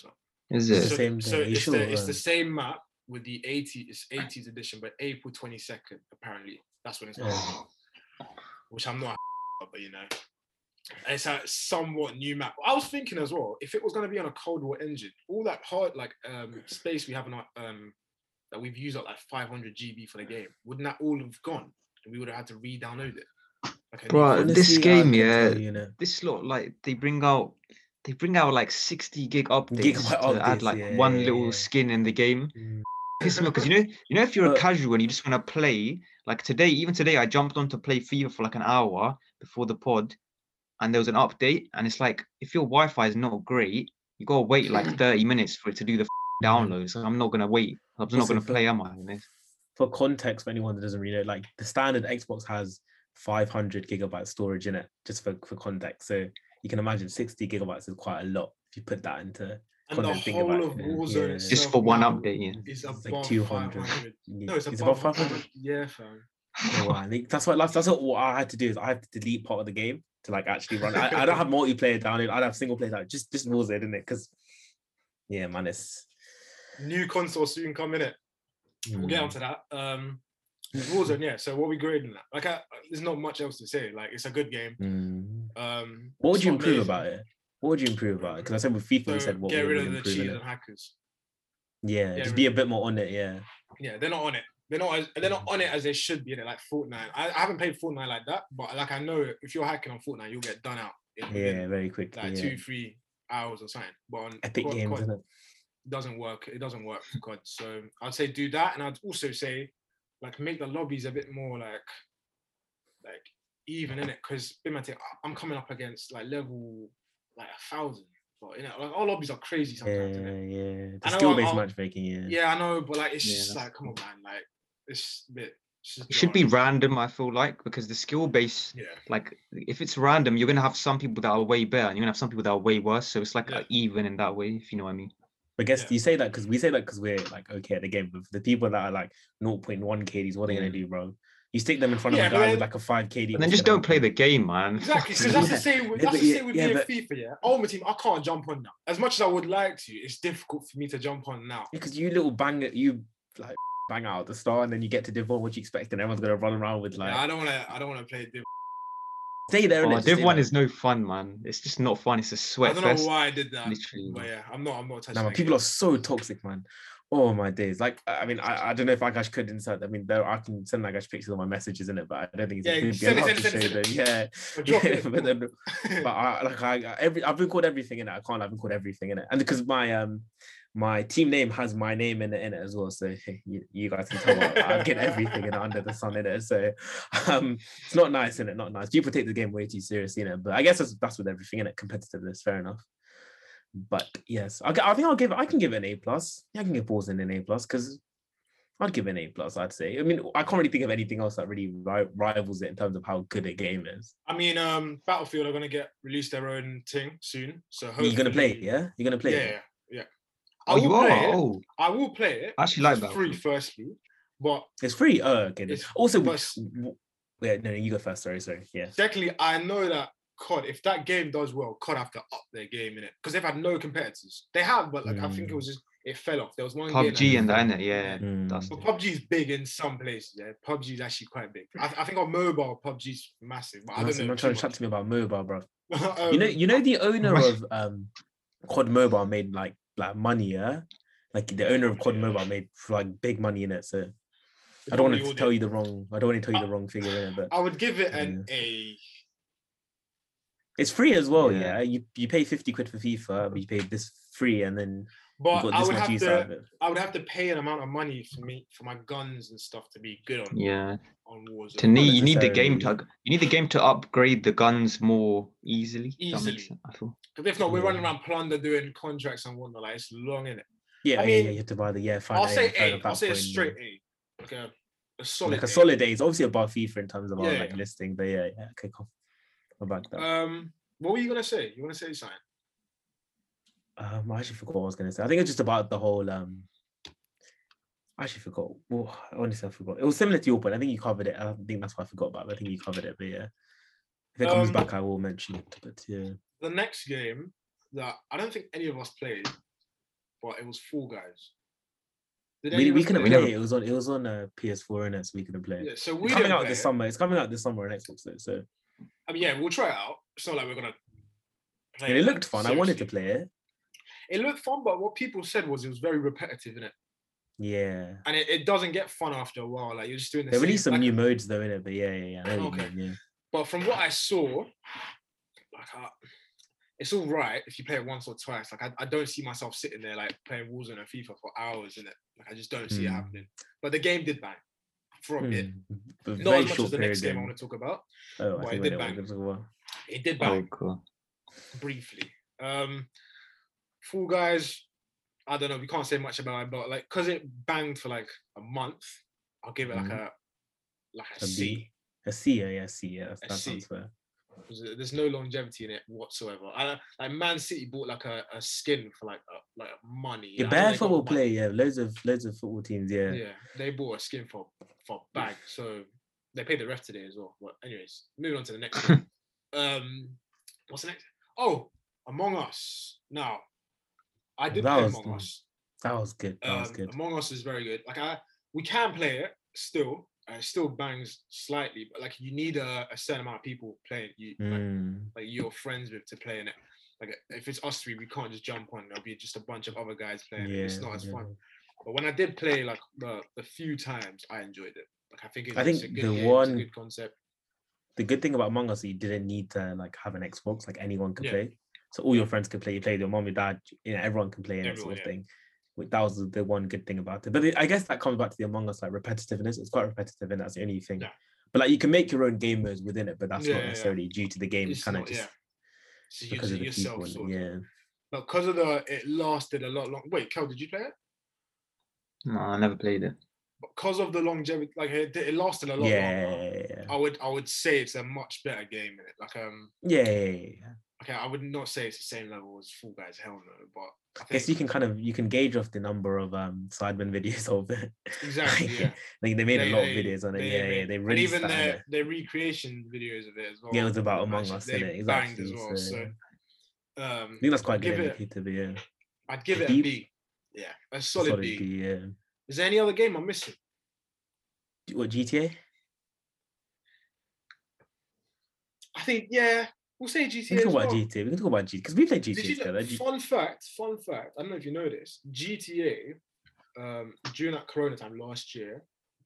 Is it? It's the same map with the 80s edition, but April 22nd apparently. That's when it's going on. Which I'm not, but you know, it's a somewhat new map. I was thinking as well, if it was gonna be on a Cold War engine, all that hard like space we have in our that we've used up like 500 GB for the game, wouldn't that all have gone? And we would have had to re-download it. Okay, bro, this game, this lot, like they bring out like 60 gig updates to add like one little skin in the game. Piss me off, because you know, if you're a casual and you just want to play, like today, I jumped on to play FIFA for like an hour before the pod, and there was an update, and it's like if your Wi-Fi is not great, you gotta wait like 30 minutes for it to do the downloads. So I'm not gonna wait. I'm not going to play, am I? For context, for anyone that doesn't really know, like the standard Xbox has 500 gigabyte storage in it, just for context. So you can imagine 60 gigabytes is quite a lot if you put that into. And the whole of Warzone is just for one update. It's like 200. No, it's above 500. Yeah, fam. Oh, wow. That's what I had to do is I had to delete part of the game to like actually run. I don't have multiplayer download. I don't have single player download. Just rules it, isn't it? Because yeah, man, it's new console soon coming. It we'll get onto that. Warzone, yeah. So what we grading that? Like, there's not much else to say. Like, it's a good game. What would you improve about it? What would you improve about it? Because I said with FIFA, so we said what get rid of the cheaters and hackers. Yeah, get just be a bit more on it. Yeah. Yeah, they're not on it. They're not on it as they should be. They're like Fortnite. I haven't played Fortnite like that, but like I know if you're hacking on Fortnite, you'll get done out. In very quickly. Like 2-3 hours or something. But on Epic Games, COD, doesn't work. It doesn't work for COD. So I'd say do that, and I'd also say like make the lobbies a bit more like even in it, because I'm coming up against like level like 1,000. But, you know, like, our lobbies are crazy sometimes. Yeah, yeah. The skill-based matchmaking, yeah. Yeah, I know, but like it's just like, come on, man. Like it's a bit. It should be random, I feel like, because the skill-based, like if it's random, you're gonna have some people that are way better, and you're gonna have some people that are way worse. So it's like even in that way, if you know what I mean. I guess you say that because we say that because we're like okay at the game, but for the people that are like 0.1 KDs, what are they gonna do, bro? You stick them in front of a guy with like a 5 KD. And then just don't play the game, man. Exactly, because that's the same with FIFA, yeah. Oh, my team, I can't jump on now. As much as I would like to, it's difficult for me to jump on now. Because you little banger, you like bang out at the start and then you get to Div 1, what you expect, and everyone's going to run around with like... Yeah, I don't want to play Div 1. Stay there. Div 1 is no fun, man. It's just not fun. It's a sweat fest. I don't know why I did that. Literally. But yeah, I'm not touching it. People are so toxic, man. Oh my days! Like, I mean, I don't know if I could insert. I mean, I can send Akash pictures of my messages in it, but I don't think it's good. But I've been called everything in it. I've been called everything in it, and because my team name has my name in it as well. So you guys can tell I get everything in it, under the sun in it. So it's not nice in it. Not nice. People take the game way too seriously in it. But I guess that's with everything in it. Competitiveness, fair enough. But yes, I think I can give it an A+. Yeah, I can give Warzone an A+ because I'd give it an A+. I'd say. I mean, I can't really think of anything else that really rivals it in terms of how good a game is. I mean, Battlefield are going to release their own thing soon, so hopefully you're going to play it. Yeah, you're going to play it. Yeah. I will play it. I actually like that. Free, firstly, but it's free. Oh, okay. No, you go first. Sorry. Yeah. Secondly, I know that COD, if that game does well, COD have to up their game in it because they've had no competitors. They have, but like I think it was just it fell off. There was one PUBG and that, yeah. But PUBG is big in some places. Yeah, PUBG is actually quite big. I think on mobile, PUBG's massive. But I don't know. I'm not trying to chat to me about mobile, bro. you know, the owner of COD Mobile made like money. Yeah, like the owner of COD Mobile made like big money in it. So I don't want to tell you the wrong figure in it, but I would give it an A. It's free as well, yeah. You pay 50 quid for FIFA, but you pay this free, and then I would have to pay an amount of money for my guns and stuff to be good on Warzone. To need, you need the game to upgrade the guns more easily. Because if not, we're running around plunder doing contracts and whatnot. Like it's long, isn't it? Yeah, I mean, you have to buy the I'll say a straight A. Okay. A solid A. It's obviously above FIFA in terms of our listing, but okay, cool. About that. What were you gonna say? You wanna say something? I actually forgot what I was gonna say. I think it's just about the whole I actually forgot. Well, honestly, I forgot. It was similar to your point. I think you covered it. I think that's why I forgot about it. I think you covered it, but if it comes back, I will mention it. But the next game that I don't think any of us played, but it was Fall Guys. We couldn't play it. It was on PS4 innit, so we couldn't play it. Yeah, so we coming out this summer. It's coming out this summer on Xbox though, so I mean, we'll try it out. It's not like we're going to play it. It looked fun. Seriously. I wanted to play it. It looked fun, but what people said was it was very repetitive, innit? Yeah. And it doesn't get fun after a while. Like, you're just doing the same. They released some new modes, though, innit? But But from what I saw, it's all right if you play it once or twice. Like, I don't see myself sitting there, like, playing Warzone and FIFA for hours, innit? Like, I just don't see it happening. But the game did bang. For a bit. Not as much as the next game I want to talk about. Oh, I think it did bang. It did bang. Oh, cool. Briefly. Fall Guys, I don't know, we can't say much about it, but like because it banged for like a month, I'll give it like a C. A C, that sounds fair. There's no longevity in it whatsoever. Like Man City bought like a skin for like money. Yeah, bare football play. Yeah, loads of football teams. Yeah. Yeah, they bought a skin for bag. So they paid the ref today as well. But anyways, moving on to the next one. What's the next? Oh, Among Us. Now, I did play Among Us. That was good. Among Us is very good. Like we can play it still. It still bangs slightly, but like you need a certain amount of people playing. Like you're friends with to play in it. Like if it's us three, we can't just jump on. There'll be just a bunch of other guys playing. Yeah, it's not as fun. But when I did play, like the few times, I enjoyed it. Like I think it's a good game. It's a good concept. The good thing about Among Us, you didn't need to like have an Xbox. Like anyone could play. So all your friends could play. You played your mom, your dad. You know, everyone can play in that sort of thing. That was the one good thing about it. But I guess that comes back to the Among Us, like repetitiveness. It's quite repetitive, and that's the only thing. Yeah. But like you can make your own game modes within it, but that's not necessarily due to the game. It's kind of just because of the people. But because of it lasted a lot long. Wait, Kel, did you play it? No, I never played it. Because of the longevity, like it lasted a lot longer. Yeah. I would say it's a much better game in it. Like Okay, I would not say it's the same level as Fall Guys, hell no, but I guess you can gauge off the number of Sidemen videos of it. Exactly. Like, like they made a lot of videos on it. They really. And even their recreation videos of it as well. Yeah, it was about Among Us, isn't it? Exactly. As well, so I think that's quite good to be. Yeah. I'd give it a B. Yeah, a solid B. Yeah. Is there any other game I'm missing? What, GTA? I think we'll say GTA. We can talk about GTA. We can talk about GTA because we played GTA together. Fun fact. I don't know if you know this. GTA, during that Corona time last year,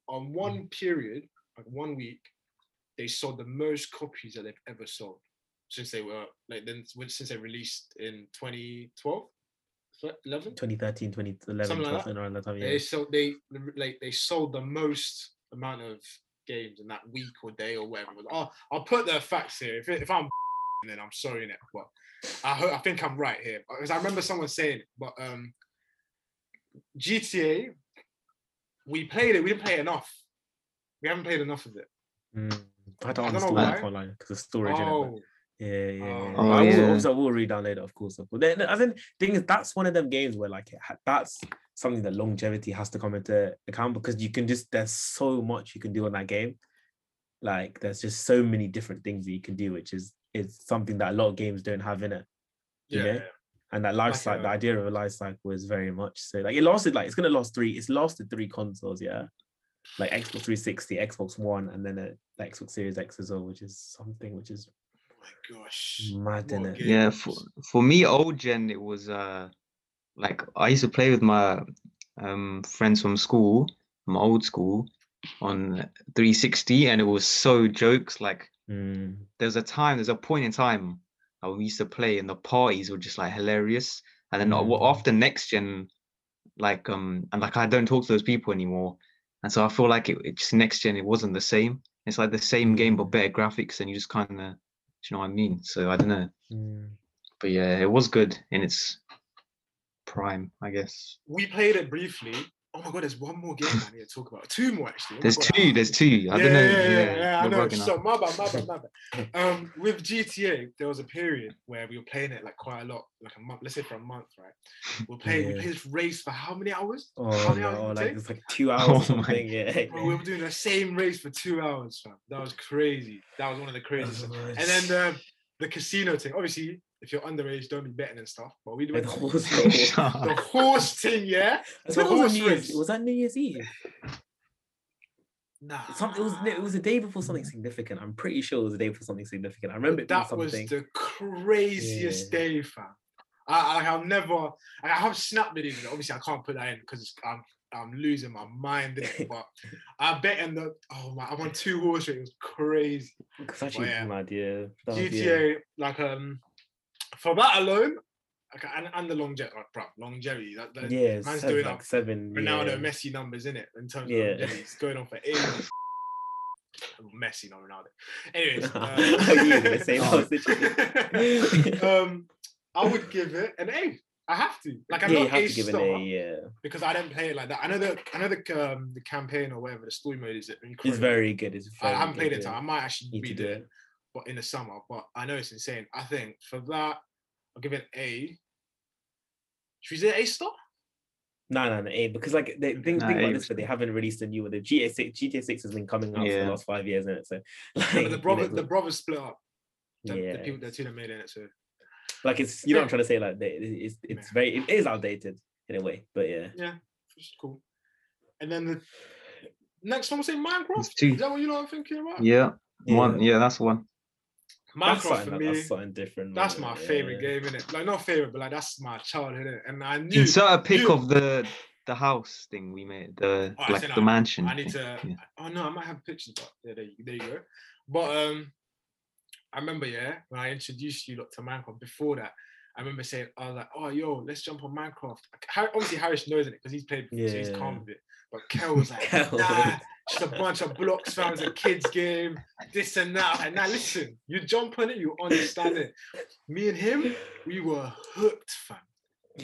on one period, like 1 week, they sold the most copies that they've ever sold since they released in 2012, 11, 2013, 2011, something like that. Around that time. Yeah. They sold the most amount of games in that week or day or whatever. I'll put the facts here if I'm. And then I'm sorry, Nick, but I think I'm right here because I remember someone saying it. But GTA, we played it. We didn't play enough. We haven't played enough of it. I don't know why. Because the storage. Yeah. I will read down later, of course. But then, I think the thing is that's one of them games where like that's something that longevity has to come into account because you can just there's so much you can do on that game. Like there's just so many different things that you can do, which is. It's something that a lot of games don't have in it, you know. And that life cycle, the idea of a life cycle is very much so. Like it lasted, like it's lasted three consoles, like Xbox 360, Xbox One, and then the Xbox Series X as well, which is something which is, oh my gosh, mad in it. Yeah, for me, old gen, it was like I used to play with my friends from school, my old school, on 360, and it was so jokes like. There's a point in time we used to play and the parties were just like hilarious. And then after next gen, like and like I don't talk to those people anymore. And so I feel like it just next gen it wasn't the same. It's like the same game but better graphics and you just kinda you know what I mean? So I don't know. But yeah, it was good in its prime, I guess. We played it briefly. Oh my god, there's one more game I need to talk about. Two more actually. There's two. I don't know. Yeah. I know. So my bad. With GTA, there was a period where we were playing it like quite a lot, like a month. Let's say for a month, right? We played this race for how many hours? It's like 2 hours or something. Yeah. Bro, we were doing the same race for 2 hours, fam. That was crazy. That was one of the craziest. And then the casino thing, obviously. If you're underage, don't be betting and stuff. But we do the horse thing. The horse thing, yeah. The horse race. Was that New Year's Eve? Nah. It was the day before something significant. I'm pretty sure it was the day before something significant. I remember that was the craziest day, fam. I have snap videos. Obviously, I can't put that in because I'm losing my mind in it. But I bet in the I won two horse races. It was crazy. It's actually an idea. GTA for that alone, and the longevity. That man's doing like seven Ronaldo, Messi numbers in it in terms of longevity. It's going on for ages. Messi, not Ronaldo. Anyways, I would give it an A. I have to. Like I'm not A star because I didn't play it like that. I know the the campaign or whatever the story mode is. It's very good. I haven't played it. I might actually redo it. But in the summer, but I know it's insane. I think for that, I'll give it an A. Should we say A star? No, A because like they think about this, but they haven't released a new one. The GTA 6 has been coming out for the last 5 years, isn't it? So like, but the brothers split up. the people that Tuna made in it. So, like, it's you know what I'm trying to say. Like, it's very it is outdated in a way, but yeah, it's cool. And then the next one was saying Minecraft. Is that what you lot are thinking about? Yeah, that's the one. Minecraft for me, that's something different. That's my favorite game, innit? Like, not favorite, but like that's my childhood, innit? And I knew. Insert a pic of the house thing we made, the mansion. I need to. Yeah. Oh no, I might have pictures. But there you go. But I remember when I introduced you lot to Minecraft. Before that, I remember saying, I was like, oh yo, let's jump on Minecraft. Obviously, Harish knows it because he's played before, so he's calm with it. But Kel was like, nah, just a bunch of blocks, fam, it's a kid's game, this and that. And now listen, you jump on it, you understand it. Me and him, we were hooked, fam.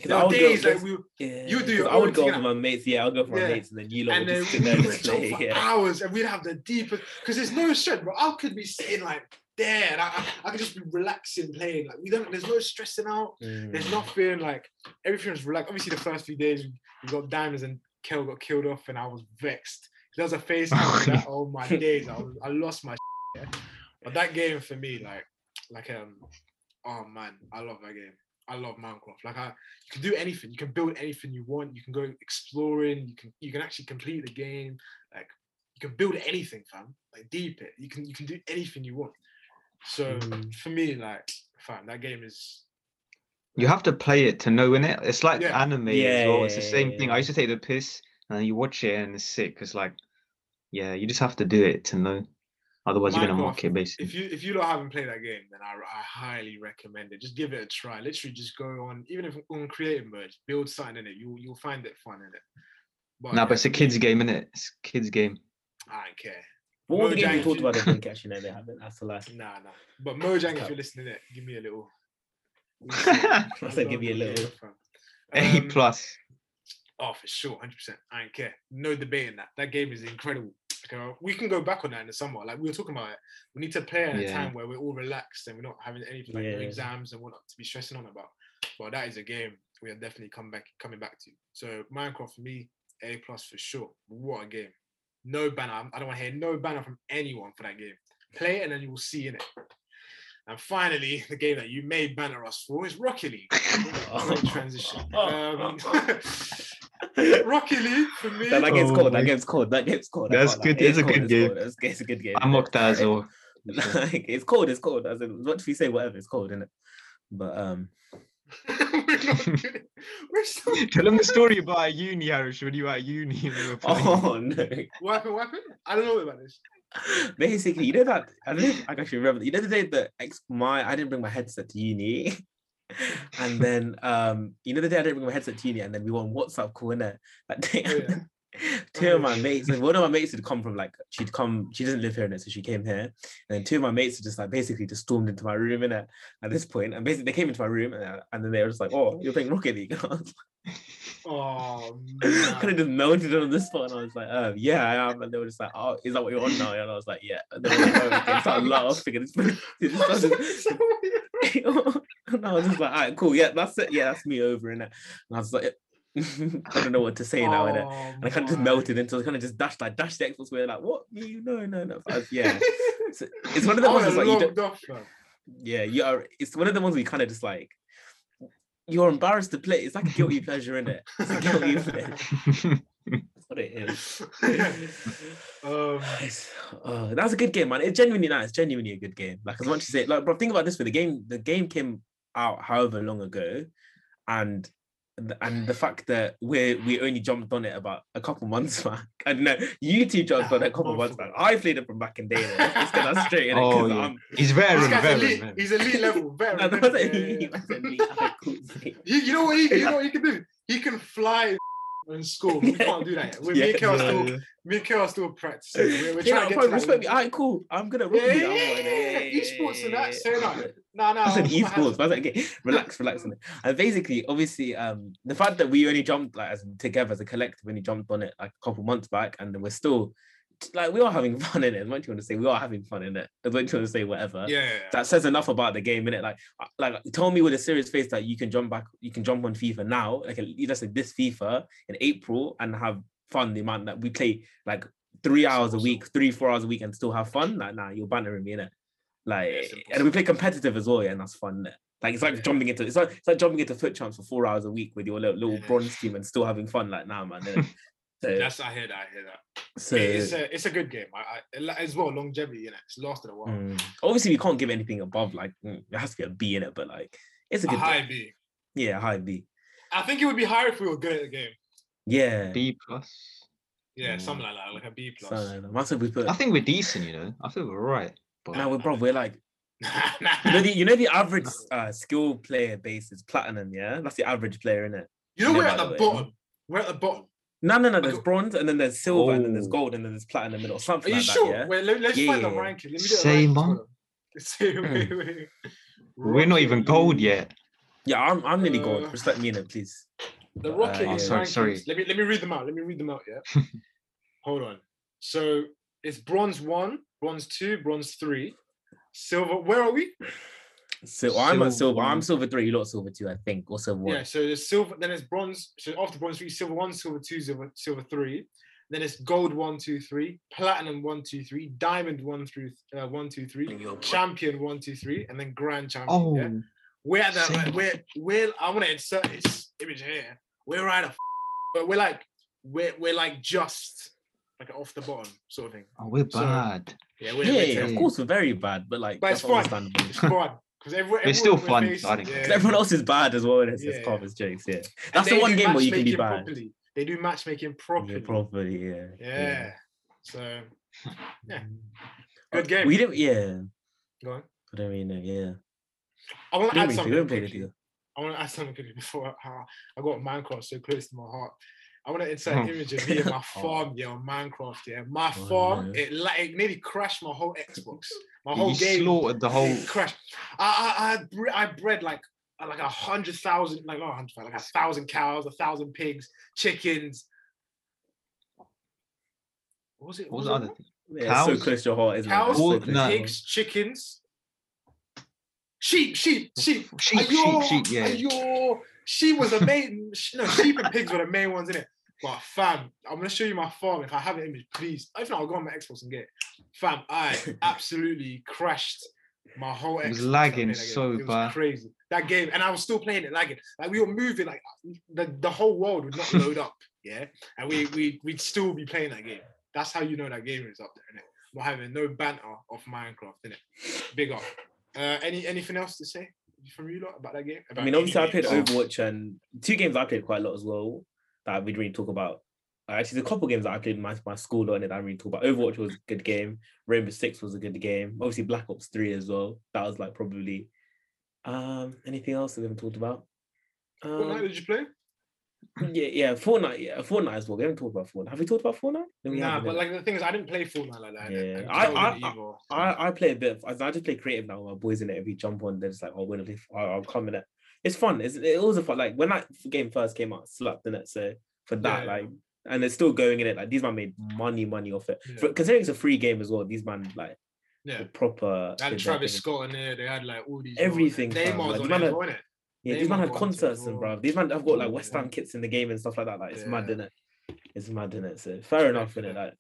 Nowadays, like, you do your own thing. I would go for my mates, I'll go for my mates, and then you lot would just sit there and play. For hours, and we'd have the deepest, because there's no stress, bro. I could be sitting like there, and I could just be relaxing, playing. Like, there's no stressing out. There's nothing, like, everything's relaxed. Obviously, the first few days, we got diamonds and Kel got killed off, and I was vexed. There was a face that all my days, I lost my shit. But that game for me, oh man, I love that game. I love Minecraft. Like, you can do anything. You can build anything you want. You can go exploring. You can actually complete the game. Like, you can build anything, fam. Like, deep it. You can do anything you want. So for me, like, fam, that game is. You have to play it to know, innit? It's like anime as well. It's the same thing. I used to take the piss, and you watch it, and it's sick. It's like, you just have to do it to know. Otherwise, you're going to mock it, basically. If you don't haven't played that game, then I highly recommend it. Just give it a try. Literally, just go on, even if on creative mode, build something in it. You'll find it fun in it. But it's a kids' game, innit? It's a kids' game. I don't care. But what game you talked about? I think actually, no, they haven't. That's the last. Nah. But Mojang, if you're listening, it give me a little. I said give you a little A+. Oh, for sure, 100%. I don't care. No debating that. That game is incredible. Okay, we can go back on that in the summer. Like, we were talking about it. We need to play at a time where we're all relaxed and we're not having anything like no exams and we're not to be stressing on about. But that is a game we are definitely coming back to. So Minecraft for me, A+ for sure. What a game. No banner. I don't want to hear no banner from anyone for that game. Play it and then you will see in it. And finally, the game that you may banner us for is Rocket League. Transition. Rocket League for me. That game's cold. That game's cold. That's good. It's a good game. It's a good game. I mocked that as well. Like, it's cold. It's cold. As in, what if we say whatever? It's cold, isn't it? But we're not good. We're so good. Tell them the story about uni, Harish. When you were at uni, we were playing. Oh no! What happened? I don't know about this. Basically, you know that I actually remember. You know the day that I didn't bring my headset to uni, and then and then we were on WhatsApp call, innit? That day, two of my mates. One of my mates had come from she doesn't live here, innit? So she came here, and then two of my mates just basically stormed into my room, innit? At this point, and basically they came into my room, and then they were just like, "Oh, you're playing Rocket League." And I was like, oh, man. I could have just melted on the spot, and I was like, I am. And they were just like, "Oh, is that what you're on now?" And I was like, "Yeah." And they were like, "Oh, okay." Laughing, and I was just like, "All right, cool, yeah, that's it, yeah, that's me over." And I was like, I don't know what to say now, innit? And I kind of just melted into, I kind of just dashed the Xbox way, like, "What? No." So it's one of the ones like you don't. It's one of the ones we kind of just like. You're embarrassed to play. It's like a guilty pleasure, innit? It's a guilty pleasure. That's what it is. That was a good game, man. It's genuinely nice. Genuinely a good game. Like, as much as it, like, bro, think about this: the game came out however long ago, and the fact that we only jumped on it about a couple months back. I don't know. You two jumped on it a couple months back. I played it from back in day. Let's get that straight. He's very, very. He's elite level. Very. You know what he can do? He can fly in school. We can't do that yet. Me and Kel are still practicing. We're trying to get to that. Alright, cool. I'm going to rock you. Esports and that. So no. I said esports. I was like, okay, relax. And basically, obviously, the fact that we only jumped, like, together as a collective, only jumped on it like a couple months back, and then we're still, like, we are having fun in it. As much you want to say, we are having fun in it. As much you want to say, whatever. Yeah. That says enough about the game, innit? Like, tell me with a serious face that you can jump on FIFA now, like, let's say this FIFA in April, and have fun. The amount that we play, like, 3 hours a week, 4 hours a week, and still have fun. Like, nah, you're bantering me, innit? Like, and we play competitive as well, yeah, and that's fun. Like, it's like jumping into it's like jumping into Foot Champs for 4 hours a week with your little bronze team and still having fun. Like, nah, man. So, I hear that. So it's a good game. I as well, longevity in it. It's lasted a while. Obviously, we can't give anything above like it has to be a B in it, but like it's a good high game. B. Yeah, high B. I think it would be higher if we were good at the game. Yeah, B+. Yeah, something like that, like a B+. I think we're decent, you know. I think we're right. No, we're like, you know the average skill player base is platinum, yeah? That's the average player, innit? You know, we're at the bottom. We're at the bottom. No, there's bronze, and then there's silver, and then there's gold, and then there's platinum, or something like that, yeah? Are you sure? Wait, let's find the ranking. Let me do the ranking. Wait. We're not even gold yet. Yeah, I'm nearly gold. Respect me in it, please. The Rocket League rankings. Let me read them out. Yeah. Hold on. So it's bronze 1, bronze 2, bronze 3, silver. Where are we? So I'm at silver. I'm silver 3. You lot silver 2, I think, or silver 1. Yeah. So there's silver. Then it's bronze. So after bronze 3, silver 1, silver 2, silver 3. Then it's gold 1, 2, 3, platinum 1, 2, 3, diamond 1, 2, 3, champion 1, 2, 3, and then grand champion. Oh, yeah? I want to insert this image here. We're right up, but we're like just like off the bottom sort of thing. Oh, we're bad. So, we're of course we're very bad, but it's fun. It's fun because we're still fun. Everyone else is bad as well. It's Carver's jokes. Yeah, that's the one game where you can be bad. Properly. They do matchmaking properly. Yeah, properly, yeah. So good game. We didn't. Yeah. Go on. I don't really know. Yeah. I want to add something. Before I got Minecraft so close to my heart. I want to insert an image of me and my farm, on Minecraft. Yeah, my farm. Yeah. It nearly crashed my whole Xbox. My whole game slaughtered the whole. Crashed. I bred like 100,000, like not 100,000, like 1,000 cows, 1,000 pigs, chickens. What was it? What was the other thing? Yeah, so close to your heart, isn't it? Cows, pigs, chickens. Sheep, yeah. She was a main. Sheep and pigs were the main ones, innit? But fam, I'm gonna show you my farm. If I have an image, please. If not, I'll go on my Xbox and get it. Fam, I absolutely crashed my whole Xbox. It was lagging so bad. It was crazy. That game, and I was still playing it lagging. Like we were moving, like the whole world would not load up, yeah. And we'd still be playing that game. That's how you know that game is up there, innit? We're having no banter off Minecraft, innit? Big up. Anything else to say from you lot about that game? Obviously I played Overwatch and two games I played quite a lot as well that we didn't really talk about. Actually, there's a couple games that I played in my school lot and that I didn't really talk about. Overwatch was a good game. Rainbow Six was a good game. Obviously, Black Ops 3 as well. That was like probably... anything else that we haven't talked about? Fortnite, did you play? Yeah, Fortnite. Yeah, Fortnite as well. We haven't talked about Fortnite. Have we talked about Fortnite? Nah, but like the thing is, I didn't play Fortnite like that. Yeah, I play a bit. I just play creative now with my boys in it. If we jump on, they're just like, "Oh, we're gonna play. I'll come in it." It's fun. It was a fun. Like when that game first came out, I slapped in it. So for that, and it's still going in it. Like these man made money off it. Yeah. Considering it's a free game as well, these man the proper. They had Travis Scott in there. They had like all these everything. Neymar's on it. Yeah, these man had concerts and bruv. These man have got like West Ham kits in the game and stuff like that. Like it's mad, innit? It's mad, innit? So fair enough, innit? Like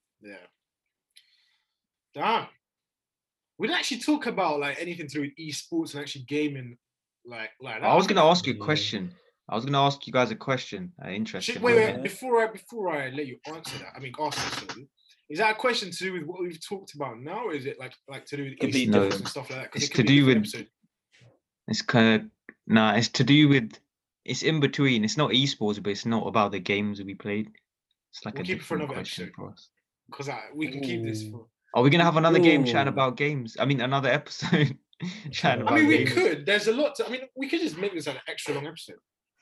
damn. We didn't actually talk about like anything to do with esports and actually gaming, like that. I was gonna ask you a question. I was gonna ask you guys a question. Interesting. Wait. Before I let you answer that, is that a question to do with what we've talked about now, or is it like to do with esports and stuff like that? It's to do with it's kind of. Nah, it's to do with, it's in between. It's not esports, but it's not about the games we played. It's like we'll a different question for us. Because we can keep this for... Are we going to have another game chatting about games? Another episode chatting about games? We could. There's a lot to... we could just make this an extra long episode.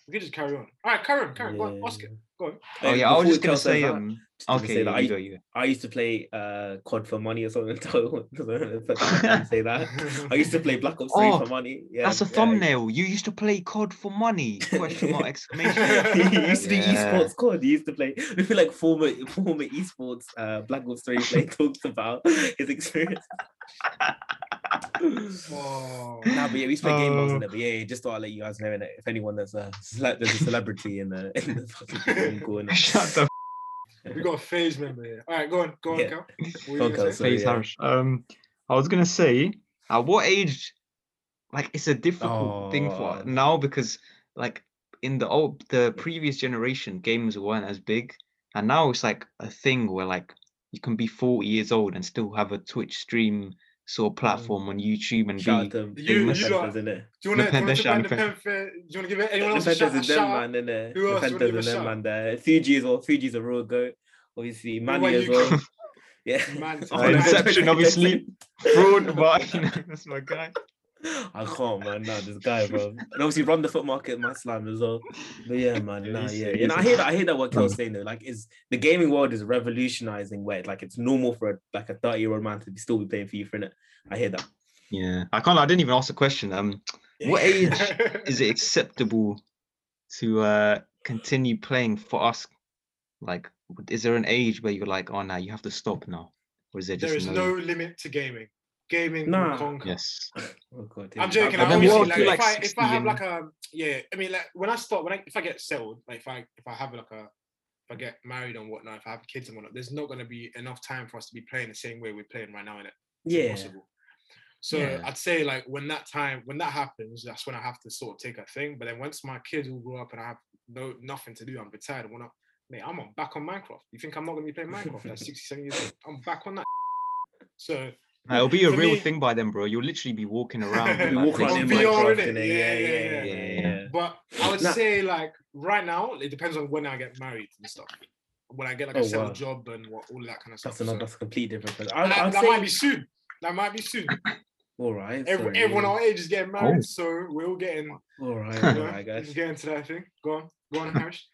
We could just carry on. All right, carry on. Go on, Oscar. Go on. Oh, yeah, I was just going to say... I used to play COD for money or something. Say that. I used to play Black Ops 3 for money. Yeah, that's a thumbnail. You used to play COD for money? Question mark, exclamation. You used to do esports COD. You used to play. We feel like former esports Black Ops 3 player talks about his experience. But we used to play game modes in there. But just thought I'd let you guys know that if anyone there's a celebrity in the fucking corner. Shut the. We got a phase member here. All right, go on, Kel. Phase Harish. I was gonna say, At what age? Like, it's a difficult thing for now, because like in the previous generation, games weren't as big, and now it's like a thing where like you can be 40 years old and still have a Twitch stream sort of platform on YouTube and be. Do you want to give anyone else a shout? Fuji's a real goat, obviously. Manny as well. Yeah, Inception, obviously. Fraud, but you know, that's my guy. I can't, man. Nah, this guy, bro. And obviously, run the foot market, my slime as well. But yeah, man. Nah, yeah. You know, I hear that what Kel's saying though. Like, is the gaming world is revolutionizing where like it's normal for a 30-year-old man to still be playing FIFA, innit? I hear that. Yeah, I didn't even ask the question. What age is it acceptable to continue playing for us? Like, is there an age where you're like, oh, now you have to stop now, or is there just no limit to gaming? Gaming will conquer. Yes. Oh, God, yeah. I'm joking. If I get settled, like if I get married and whatnot, if I have kids and whatnot, there's not going to be enough time for us to be playing the same way we're playing right now, innit? Yeah. Impossible. So yeah. I'd say like when that happens, that's when I have to sort of take a thing. But then once my kids all grow up and I have nothing to do, I'm retired. I'm back on Minecraft. You think I'm not going to be playing Minecraft at 67 years old? I'm back on that. So. It'll be a real thing by then, bro. You'll literally be walking around. Yeah. But I would say, like, right now, it depends on when I get married and stuff. When I get, like, a settled job and all that kind of stuff. That's a completely different thing. That might be soon. All right. Everyone our age is getting married, so we're all getting... All right, guys. Get into that thing. Go on, Harish.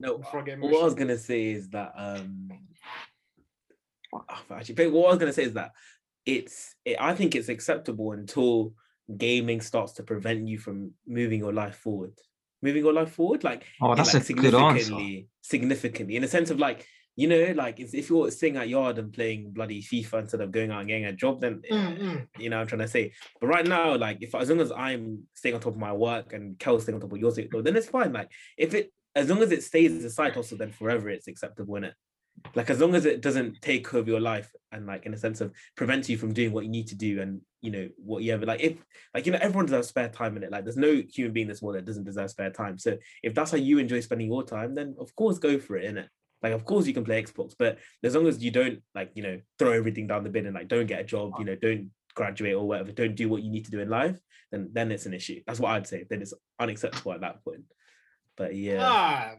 No, what I was going to say is that... I think it's acceptable until gaming starts to prevent you from moving your life forward. Like, that's like a significantly, in a sense of like, you know, like if you're sitting at yard and playing bloody FIFA instead of going out and getting a job, then you know what I'm trying to say. But right now, like, as long as I'm staying on top of my work and Kel's staying on top of yours, then it's fine. Like, as long as it stays as a side hustle, then forever it's acceptable, innit? Like, as long as it doesn't take over your life and, like, in a sense of prevent you from doing what you need to do and, you know, what you ever, like, if, like, you know, everyone deserves spare time in it. Like, there's no human being in this world that doesn't deserve spare time. So if that's how you enjoy spending your time, then of course go for it, innit? Like, of course you can play Xbox, but as long as you don't, like, you know, throw everything down the bin and, like, don't get a job, you know, don't graduate or whatever, don't do what you need to do in life, then it's an issue. That's what I'd say. Then it's unacceptable at that point. But yeah.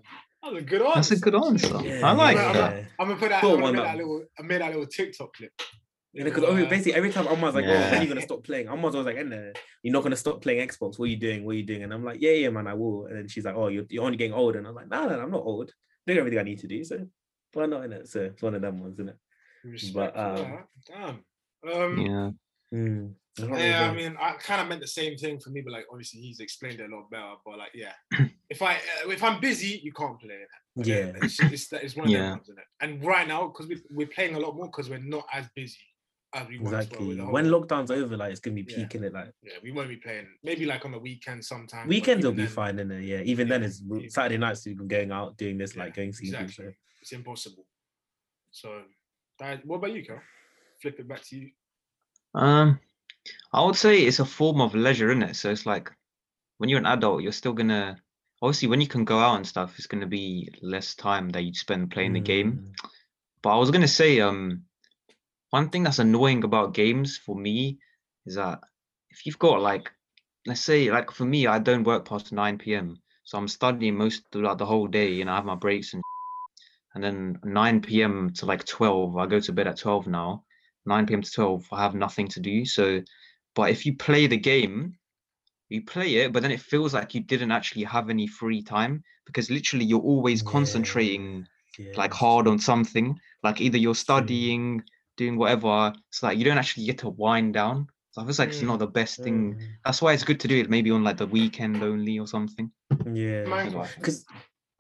That's a good answer. Yeah. I like that. I'm going to put that I made that little TikTok clip. Because basically every time Ammar's like, when are you going to stop playing? Ammar's always like, you're not going to stop playing Xbox. What are you doing? And I'm like, yeah, man, I will. And then she's like, oh, you're only getting old. And I'm like, no, I'm not old. I'm doing everything I need to do. So why not, innit? So it's one of them ones, innit? Respect. But, damn. I mean, I kind of meant the same thing for me, but like obviously he's explained it a lot better. But like, yeah, if I'm busy, you can't play it. Yeah, it's one of them ones, isn't it? And right now, because we're playing a lot more because we're not as busy as we were. Exactly. When lockdown's over, like it's gonna be peaking it. Like, yeah, we won't be playing. Maybe like on the weekend sometime. Weekends will be fine, isn't it? Yeah, even then it's Saturday nights. You've been going out doing this, like going see. Exactly. So. It's impossible. So, what about you, Kel? Flip it back to you. I would say it's a form of leisure, isn't it? So it's like when you're an adult, you're still gonna, obviously when you can go out and stuff, it's gonna be less time that you'd spend playing the game. But I was gonna say, one thing that's annoying about games for me is that if you've got like, let's say like for me, I don't work past 9 p.m. So I'm studying most throughout the whole day, and I have my breaks and then 9 p.m. to like 12, I go to bed at 12 now. 9 p.m. to 12, I have nothing to do. So, but if you play the game, you play it, but then it feels like you didn't actually have any free time, because literally you're always concentrating like hard on something, like either you're studying, doing whatever. It's like you don't actually get to wind down. So I feel like it's not the best thing. That's why it's good to do it maybe on like the weekend only or something. Yeah,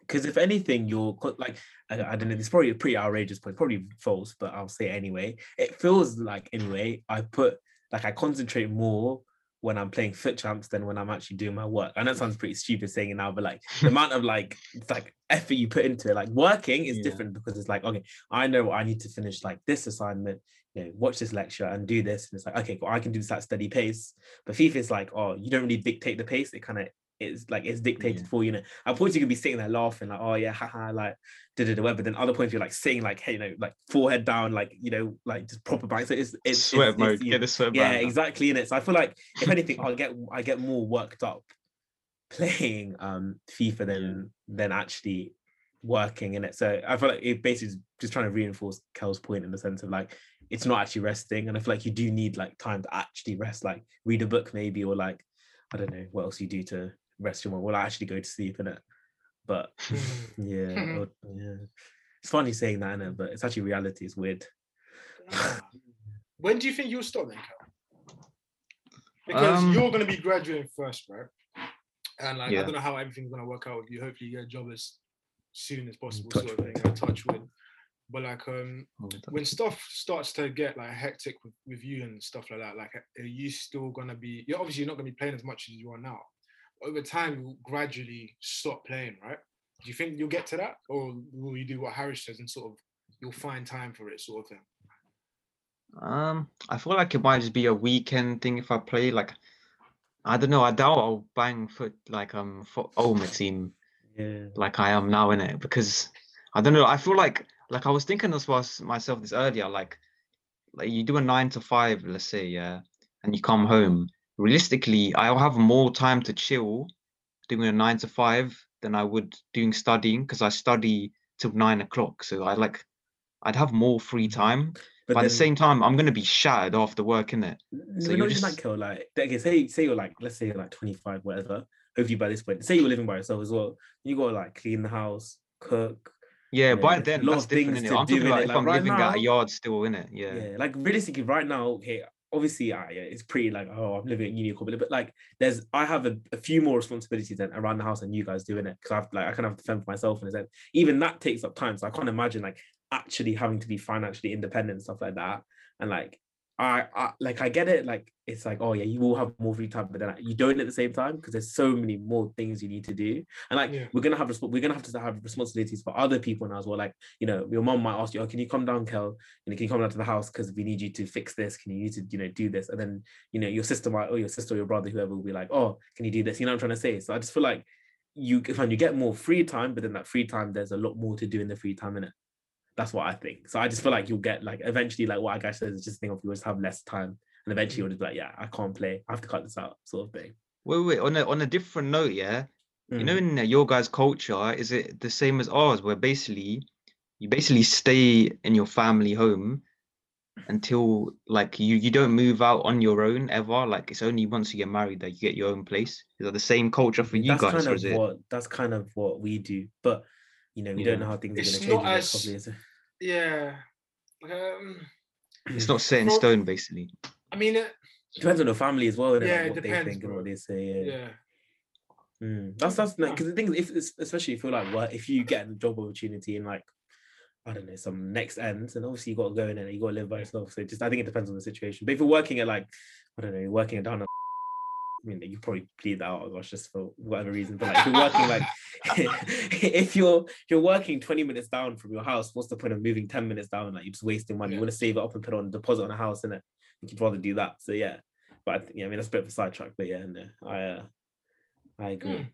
because if anything, you're like, I don't know, it's probably a pretty outrageous point, probably false, but I'll say it anyway. It feels like, anyway, I concentrate more when I'm playing Foot Champs than when I'm actually doing my work. I know it sounds pretty stupid saying it now, but like the amount of like effort you put into it, like working is different because it's like, okay, I know I need to finish like this assignment, you know, watch this lecture and do this. And it's like, okay, well, I can do this at steady pace. But FIFA is like, oh, you don't really dictate the pace. It kind of, it's like, it's dictated for, you know, at points you could be sitting there laughing like, oh yeah, haha, like, da-da-da-da, but then other points you're like sitting like, hey, you know, like forehead down, like, you know, like just proper back. So it's sweat mode, get the sweat. Yeah, exactly. In it, so I feel like if anything, I get more worked up playing FIFA than actually working in it. So I feel like it basically is just trying to reinforce Kel's point in the sense of like, it's not actually resting, and I feel like you do need like time to actually rest, like read a book maybe, or like, I don't know what else you do to rest your mind. Well, I actually go to sleep in it, but yeah, it's funny saying that, innit? But it's actually reality. It's weird. When do you think you'll stop then, Kel? Because you're going to be graduating first, right? And like, I don't know how everything's going to work out with you. Hopefully, you get a job as soon as possible, sort of thing. Touch wood. But like, when stuff starts to get like hectic with you and stuff like that, like, are you still going to be? You're obviously not going to be playing as much as you are now. Over time, you'll gradually stop playing, right? Do you think you'll get to that? Or will you do what Harish says and sort of, you'll find time for it sort of thing? I feel like it might just be a weekend thing if I play. Like, I don't know, I doubt I'll bang for my team like I am now, innit? Because, I don't know, I feel like I was thinking this myself this earlier, like you do a 9 to 5, let's say, yeah, and you come home. Realistically, I'll have more time to chill doing a 9 to 5 than I would doing studying, because I study till 9 o'clock. So I'd have more free time. But at the same time, I'm gonna be shattered after work, innit? So you're not just like, Kel, like, okay, say you're like, let's say you're like 25, whatever. Hopefully by this point, say you were living by yourself as well. You gotta like clean the house, cook. Yeah, by then that's different, innit? I'm talking about if I'm living at a yard still, innit? Yeah. Yeah, like realistically, right now, okay. Obviously, it's pretty like, oh, I'm living at uni, but like, I have a few more responsibilities around the house than you guys do, innit? Because I kind of have to fend for myself, and it's like, even that takes up time. So I can't imagine like actually having to be financially independent and stuff like that. And like, I get it. Like, it's like, oh yeah, you will have more free time, but then like, you don't at the same time, because there's so many more things you need to do. And like, we're gonna have to have responsibilities for other people now as well. Like, you know, your mom might ask you, oh, can you come down, Kel? And can you come down to the house because we need you to fix this? Can you need to, you know, do this? And then, you know, your sister or your brother, whoever, will be like, oh, can you do this? You know what I'm trying to say? So I just feel like you get more free time, but then that free time, there's a lot more to do in the free time, innit? That's what I think. So I just feel like you'll get like eventually, like what I guys says is just think of, you just have less time, and eventually you'll just be like, yeah, I can't play. I have to cut this out, sort of thing. Wait. On a different note, yeah, you know, in your guys' culture, is it the same as ours, where basically you stay in your family home until like you don't move out on your own ever? Like it's only once you get married that you get your own place. Is that the same culture for you guys? That's kind of what we do, but. You know, we don't know how things are going to change. It's not set in stone, basically. I mean, it depends on the family as well. Yeah, like, what they think and what they say. Yeah. That's like, because the thing is, especially if you're like, well, if you get a job opportunity in like, I don't know, some next ends, and obviously you got to go in and you got to live by yourself. So I think it depends on the situation. But if you're working at like, I don't know, working at down. I mean, you probably bleed that out, gosh, just for whatever reason. But like, if you're working like, if you're working 20 minutes down from your house, what's the point of moving 10 minutes down? Like, you're just wasting money. You want to save it up and put on a deposit on a house, innit? I think you'd rather do that. So yeah, but I mean, that's a bit of a sidetrack. But yeah, no, I agree.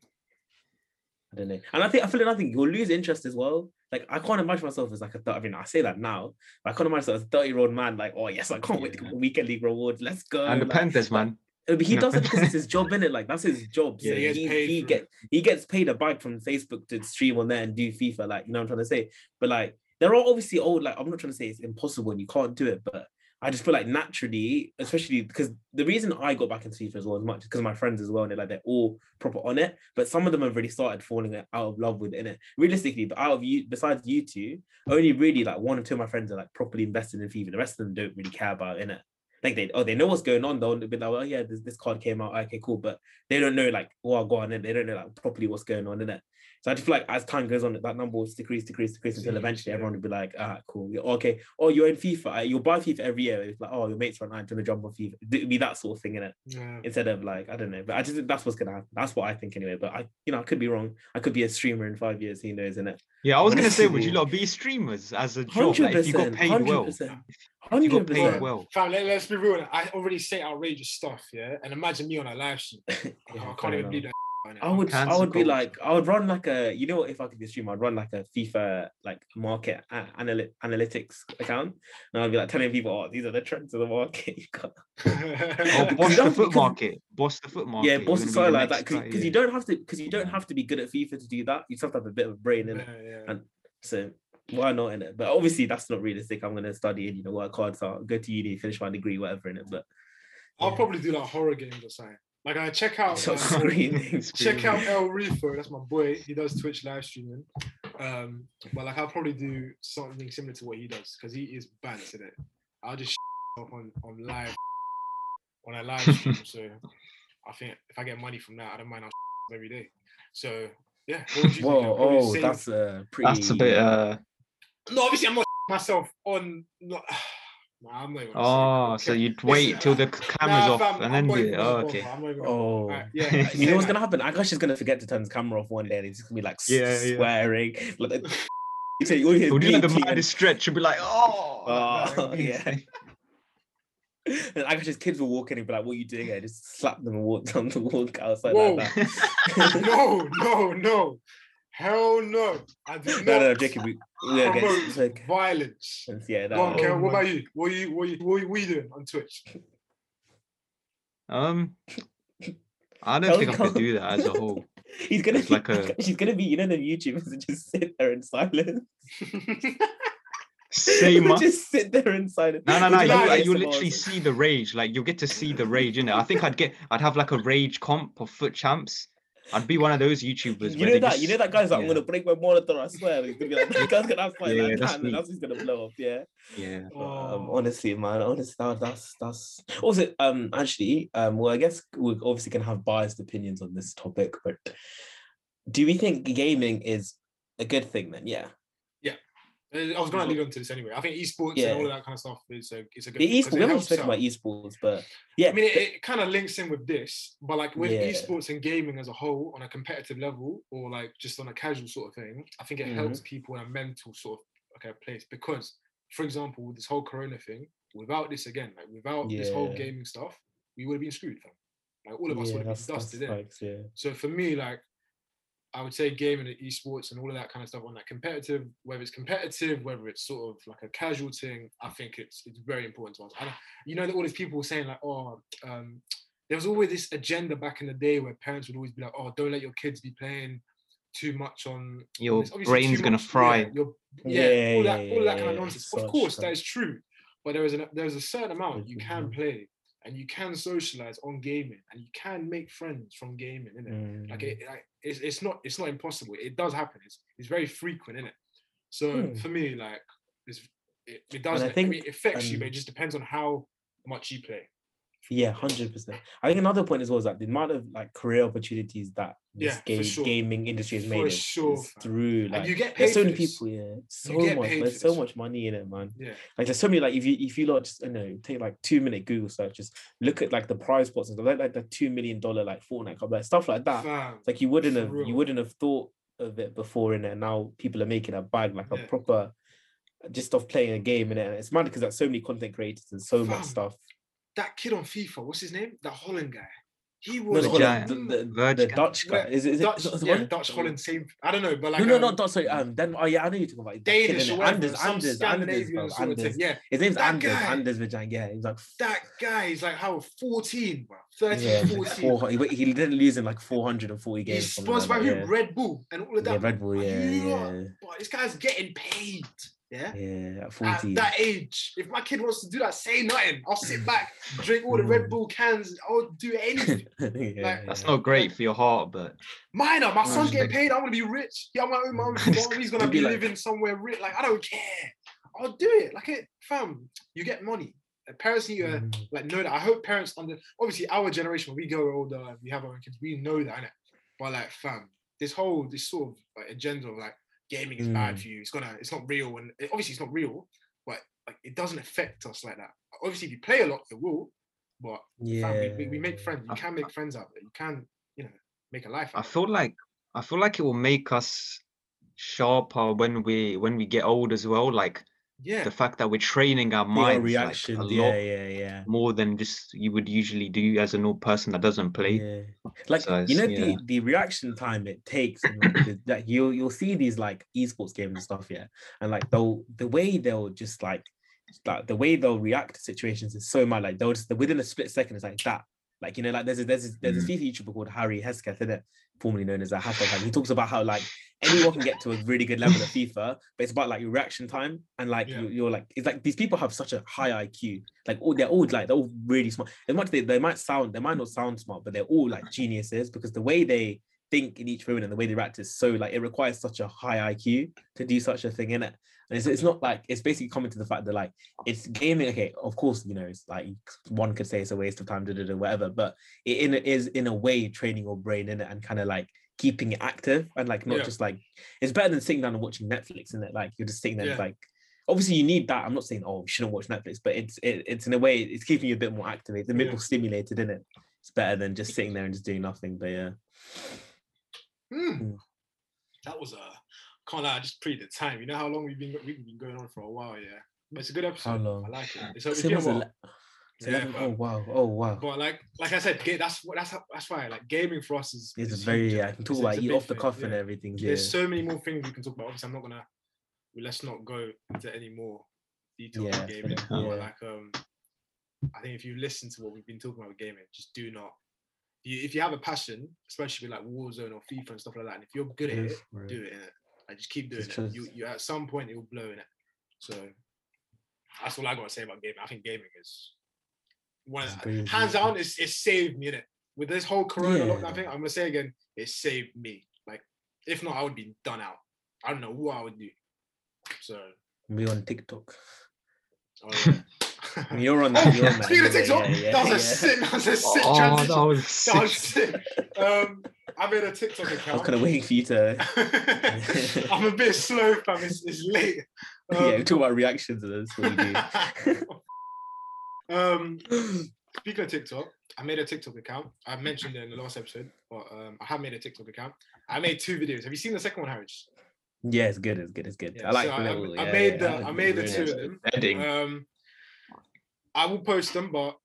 I don't know, and I feel like you'll lose interest as well. Like, I can't imagine myself as like I mean, I say that now, but I can't imagine myself as a 30-year-old man. Like, oh yes, I can't wait to get the weekend league rewards. Let's go. And the Panthers, man. But he does it because it's his job, innit? Like, that's his job. So yeah, he gets paid a bag from Facebook to stream on there and do FIFA, like, you know what I'm trying to say? But like, there are obviously old, like, I'm not trying to say it's impossible and you can't do it, but I just feel like naturally, especially because the reason I got back into FIFA as well as much because of my friends as well, and they're all proper on it, but some of them have really started falling out of love with it, innit? Realistically, but besides you two, only really like one or two of my friends are like properly invested in FIFA. The rest of them don't really care about it, innit? Like they know what's going on. They'll be like, oh yeah, this card came out. Okay, cool. But they don't know like, oh, go on, and they don't know like properly what's going on in it. So I just feel like as time goes on, that number will decrease until eventually everyone will be like, ah, cool, okay. Oh, you're in FIFA. You'll buy FIFA every year. It's like, oh, your mates right now trying to jump on FIFA. It'd be that sort of thing in it. Yeah. Instead of like, I don't know. But I just think that's what's gonna happen. That's what I think anyway. But I could be wrong. I could be a streamer in 5 years. Who knows in it? Yeah, I was gonna say, would you lot be streamers as a job? 100%, like, if you got paid 100%, well. 100%. Well, fam, let's be real. I already say outrageous stuff, yeah. And imagine me on a live stream. I can't even do that. I would be like, I would run like a, you know, if I could be a streamer, I'd run like a FIFA like market analytics account, and I'd be like telling people, oh, these are the trends of the market. Boss the foot market. Yeah, boss the side like that, because you don't have to be good at FIFA to do that. You just have to have a bit of a brain in it, and so why not in it? But obviously that's not realistic. I'm gonna study and work hard, so I'll go to uni, finish my degree, whatever in it. But I'll probably do like horror games or something. Like I check out El Reefer. That's my boy. He does Twitch live streaming. But like I'll probably do something similar to what he does because he is bad at it. I'll just on a live stream. So I think if I get money from that, I don't mind. I'll every day. So yeah. What would you think? That's a pretty. That's a bit. No, obviously I'm not myself on. Not... Nah, I'm not even so you'd wait till the camera's off and then do it. Okay. Yeah. You know what's gonna happen? Akash is gonna forget to turn his camera off one day, and he's just gonna be like swearing. Like, we'll do the maddest stretch and be like, yeah. And Akash's kids will walk in and be like, "What are you doing here?" Just slap them and walk outside. Whoa. Like that. No. Hell no! I do not. No, Jacob. Promote violence. Yeah, that. Well, Kel, what about you? What are you doing on Twitch? I don't think I could do that as a whole. She's gonna be, the YouTubers that just sit there in silence. Just sit there in silence. No. You'll literally see the rage. Like you'll get to see the rage in it. I think I'd have like a rage comp of Foot Champs. I'd be one of those YouTubers. You know that guy's like, I'm gonna break my monitor. I swear. He's gonna be like, that guy's gonna have fun like that, and that's who's gonna blow up. Yeah. Yeah. Honestly, man. That's. Also, well, I guess we obviously can have biased opinions on this topic, but do we think gaming is a good thing then? Yeah. Yeah. I was gonna lead on to this anyway. I think esports and all of that kind of stuff is a good thing. We haven't spoken about esports, but yeah. I mean, it kind of links in with this, but like with esports and gaming as a whole, on a competitive level or like just on a casual sort of thing, I think it helps people in a mental sort of place. Because, for example, with this whole corona thing, without this whole gaming stuff, we would have been screwed, fam. Like all of us would have been dusted in. So for me, like, I would say gaming and esports and all of that kind of stuff on that competitive, whether it's sort of like a casual thing, I think it's very important to us. And that all these people were saying like, there was always this agenda back in the day where parents would always be like, oh, don't let your kids be playing too much on your brain's gonna fry. All that kind of nonsense. Of course, that is true, but there is a certain amount you can play. And you can socialize on gaming, and you can make friends from gaming, innit? Like it's not impossible. It does happen. It's very frequent, innit? So for me, like it does. I mean, it affects you, but it just depends on how much you play. Yeah, 100%. I think another point as well is that the amount of like career opportunities that this gaming industry has made through. Like and you get paid. There's so many people, There's so much money in it, man. Yeah. Like there's so many. Like if you lot just take like 2 minute Google searches, look at like the prize pots and stuff, like the $2 million like Fortnite Cup, like stuff like that. It's like you wouldn't have thought of it before in it. Now people are making a bag like a proper, just off playing a game in it. And it's mad because there's so many content creators and so much stuff. That kid on FIFA, what's his name? That Holland guy. He was the Dutch guy. Is it Dutch Holland? Same. I don't know, but like not Dutch. Sorry, Denmark. Oh yeah, I know you're talking about Danish. Anders. Yeah, his name's Anders. Anders Vijay. Yeah, he's like that guy. He's like 14, bro. 14. He didn't lose in like 440 games. He's sponsored by who? Red Bull and all of that. Yeah, Red Bull. Yeah. But this guy's getting paid. Yeah, at 14. At that age, if my kid wants to do that, say nothing. I'll sit back, drink all the Red Bull cans. I'll do anything. That's not great for your heart, but minor. My son's getting paid. I want to be rich. Yeah, I want to own my own farm. He's gonna be living somewhere rich. Like I don't care. I'll do it. Like it, fam. You get money. Parents need to like know that. I hope parents under obviously our generation, when we go older, we have our own kids, we know that, innit? But like, fam, this sort of like, agenda of like gaming is bad for you. It's not real, and obviously it's not real, but like it doesn't affect us like that. Obviously, if you play a lot, it will. But yeah, fam, we make friends. You can make friends out of it. You can, make a life out of it. I feel like it will make us sharper when we get old as well. Like, yeah, the fact that we're training our minds reaction, like, a lot more than just you would usually do as a normal person that doesn't play. Yeah. Like, so the reaction time it takes. Like you'll see these like esports games and stuff, yeah, and like the way they'll react to situations is so mad. Like they'll just within a split second, it's like that. Like, like there's a FIFA YouTuber called Harry Hesketh, isn't it? Formerly known as a hashtag. Like, he talks about how like anyone can get to a really good level of FIFA, but it's about like your reaction time and like you're like, it's like these people have such a high IQ. Like they're all really smart. As much as they might not sound smart, but they're all like geniuses because the way they think in each room and the way they react is so like it requires such a high IQ to do such a thing, innit? And it's not like, it's basically coming to the fact that like it's gaming. Okay, of course, it's like one could say it's a waste of time, whatever, but it is in a way training your brain, innit, and kind of like keeping it active and like not just like, it's better than sitting down and watching Netflix, innit? Like you're just sitting there like, obviously you need that. I'm not saying you shouldn't watch Netflix, but it's in a way it's keeping you a bit more activated, a bit more stimulated, innit? It's better than just sitting there and just doing nothing, but yeah. That was can't lie, I just pre the time. You know how long we've been going on for a while, yeah. But it's a good episode. How long? I like it. It's been a while. Oh wow! But like I said, that's why like gaming for us is. It's very. Yeah, I can talk about you off the cuff and everything. Yeah. There's so many more things we can talk about. Obviously, let's not go into any more detail on gaming. But I think if you listen to what we've been talking about with gaming, just do not. If you have a passion, especially with like Warzone or FIFA and stuff like that, and if you're good at it, do it. Like just keep doing it. You at some point it will blow in it. So that's all I gotta say about gaming. I think gaming is one of the, hands down. It saved me, innit? With this whole Corona lockdown thing, I'm gonna say again, it saved me. Like if not, I would be done out. I don't know what I would do. So me on TikTok. Oh, yeah. You're on that. Speaking of TikTok, that was a sick transition. That was sick. I made a TikTok account. I was kind of waiting for you to. I'm a bit slow, fam. It's late. We talk about reactions and that's what we do. Speaking of TikTok, I made a TikTok account. I mentioned it in the last episode, but I have made a TikTok account. I made 2 videos. Have you seen the second one, Harish? Yeah, it's good. Yeah, I like it. I made the 2 of them. Editing. I will post them, but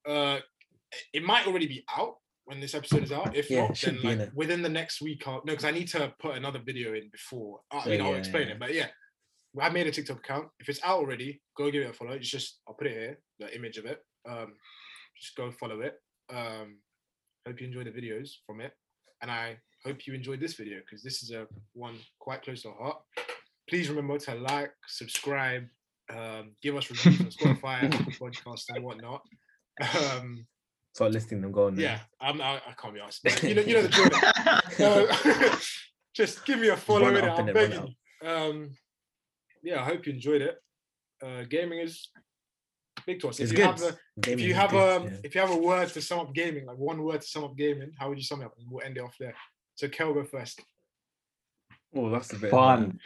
it might already be out when this episode is out. If not, then like within the next week, because I need to put another video in before. I'll explain it, but yeah, I made a TikTok account. If it's out already, go give it a follow. It's just I'll put it here, the image of it. Just go follow it. Hope you enjoy the videos from it, and I hope you enjoyed this video because this is a one quite close to heart. Please remember to like, subscribe. Give us reviews on Spotify, podcast, and whatnot. Start listing them. Go on. Yeah, I can't be asked. You know the drill. Just give me a follow. I hope you enjoyed it. Gaming is big to us. If you have a word to sum up gaming, like one word to sum up gaming, how would you sum it up? We'll end it off there. So Kel, go first. Oh, that's a bit fun.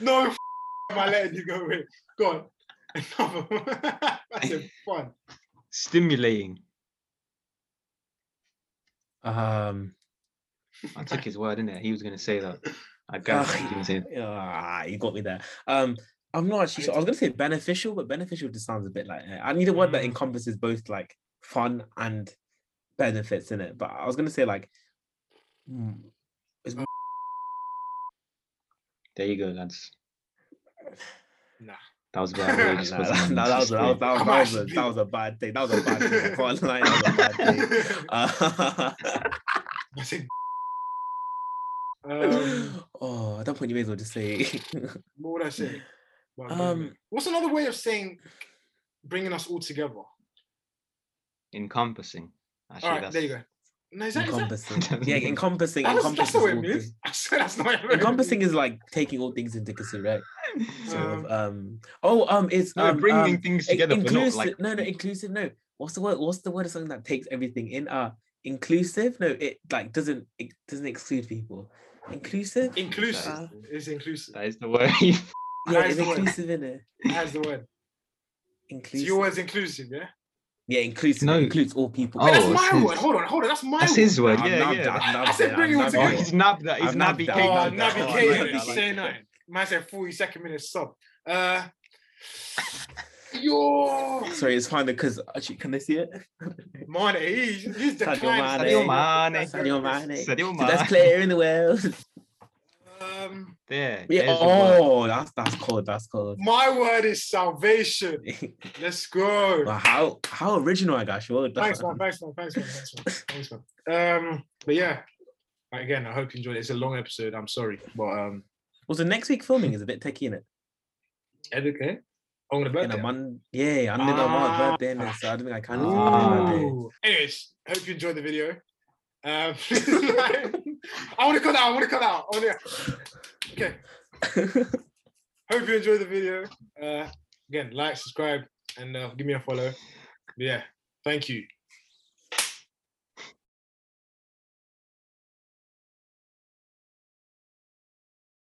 No. Am I letting you go with? Go on. That's a fun. Stimulating. I took his word, innit? He was going to say that. I guess he didn't say it. You got me there. I'm not actually sure. I was going to say beneficial, but beneficial just sounds a bit like... I need a word that encompasses both like fun and benefits, innit? But I was going to say like... There you go, lads. Nah, that was bad. That was a bad thing. That was a bad thing. At that point you may as well just say. What would I say? What's another way of saying bringing us all together? Encompassing. Actually, all right, there you go. No, is that encompassing? Encompassing. That's the way it means. I swear that's not what it means. Encompassing is like taking all things into consideration. Bringing things together. Inclusive. But not like... No, inclusive. No, what's the word? Of something that takes everything in? Inclusive. No, it like doesn't exclude people. Inclusive. Inclusive. It's inclusive. That is the word. Yeah, it's inclusive, isn't it? That's the word. Inclusive. So your word's inclusive, yeah. Yeah, inclusive. No, includes all people. Oh, that's my word. Hold on. That's my word. That's his word. Yeah. I said bring it all together. He's nabbed that. He's nabbed that. Oh, nabbed K. He's saying nothing. Man said 42nd minute sub. Yo. Sorry, it's fine because actually, can they see it? Mane, he's the kind. Sadio Mane. Best player in the world. That's cold. My word is salvation. Let's go. Wow, how original I got you. Thanks man. But yeah, again, I hope you enjoyed it. It's a long episode. I'm sorry, but the next week filming is a bit techie, innit? Okay. On the birthday. I'm in a month birthday, so I don't think I can. Anyways, hope you enjoyed the video. I want to cut out. Oh, yeah. Okay. Hope you enjoyed the video. Again, like, subscribe, and give me a follow. But yeah, thank you.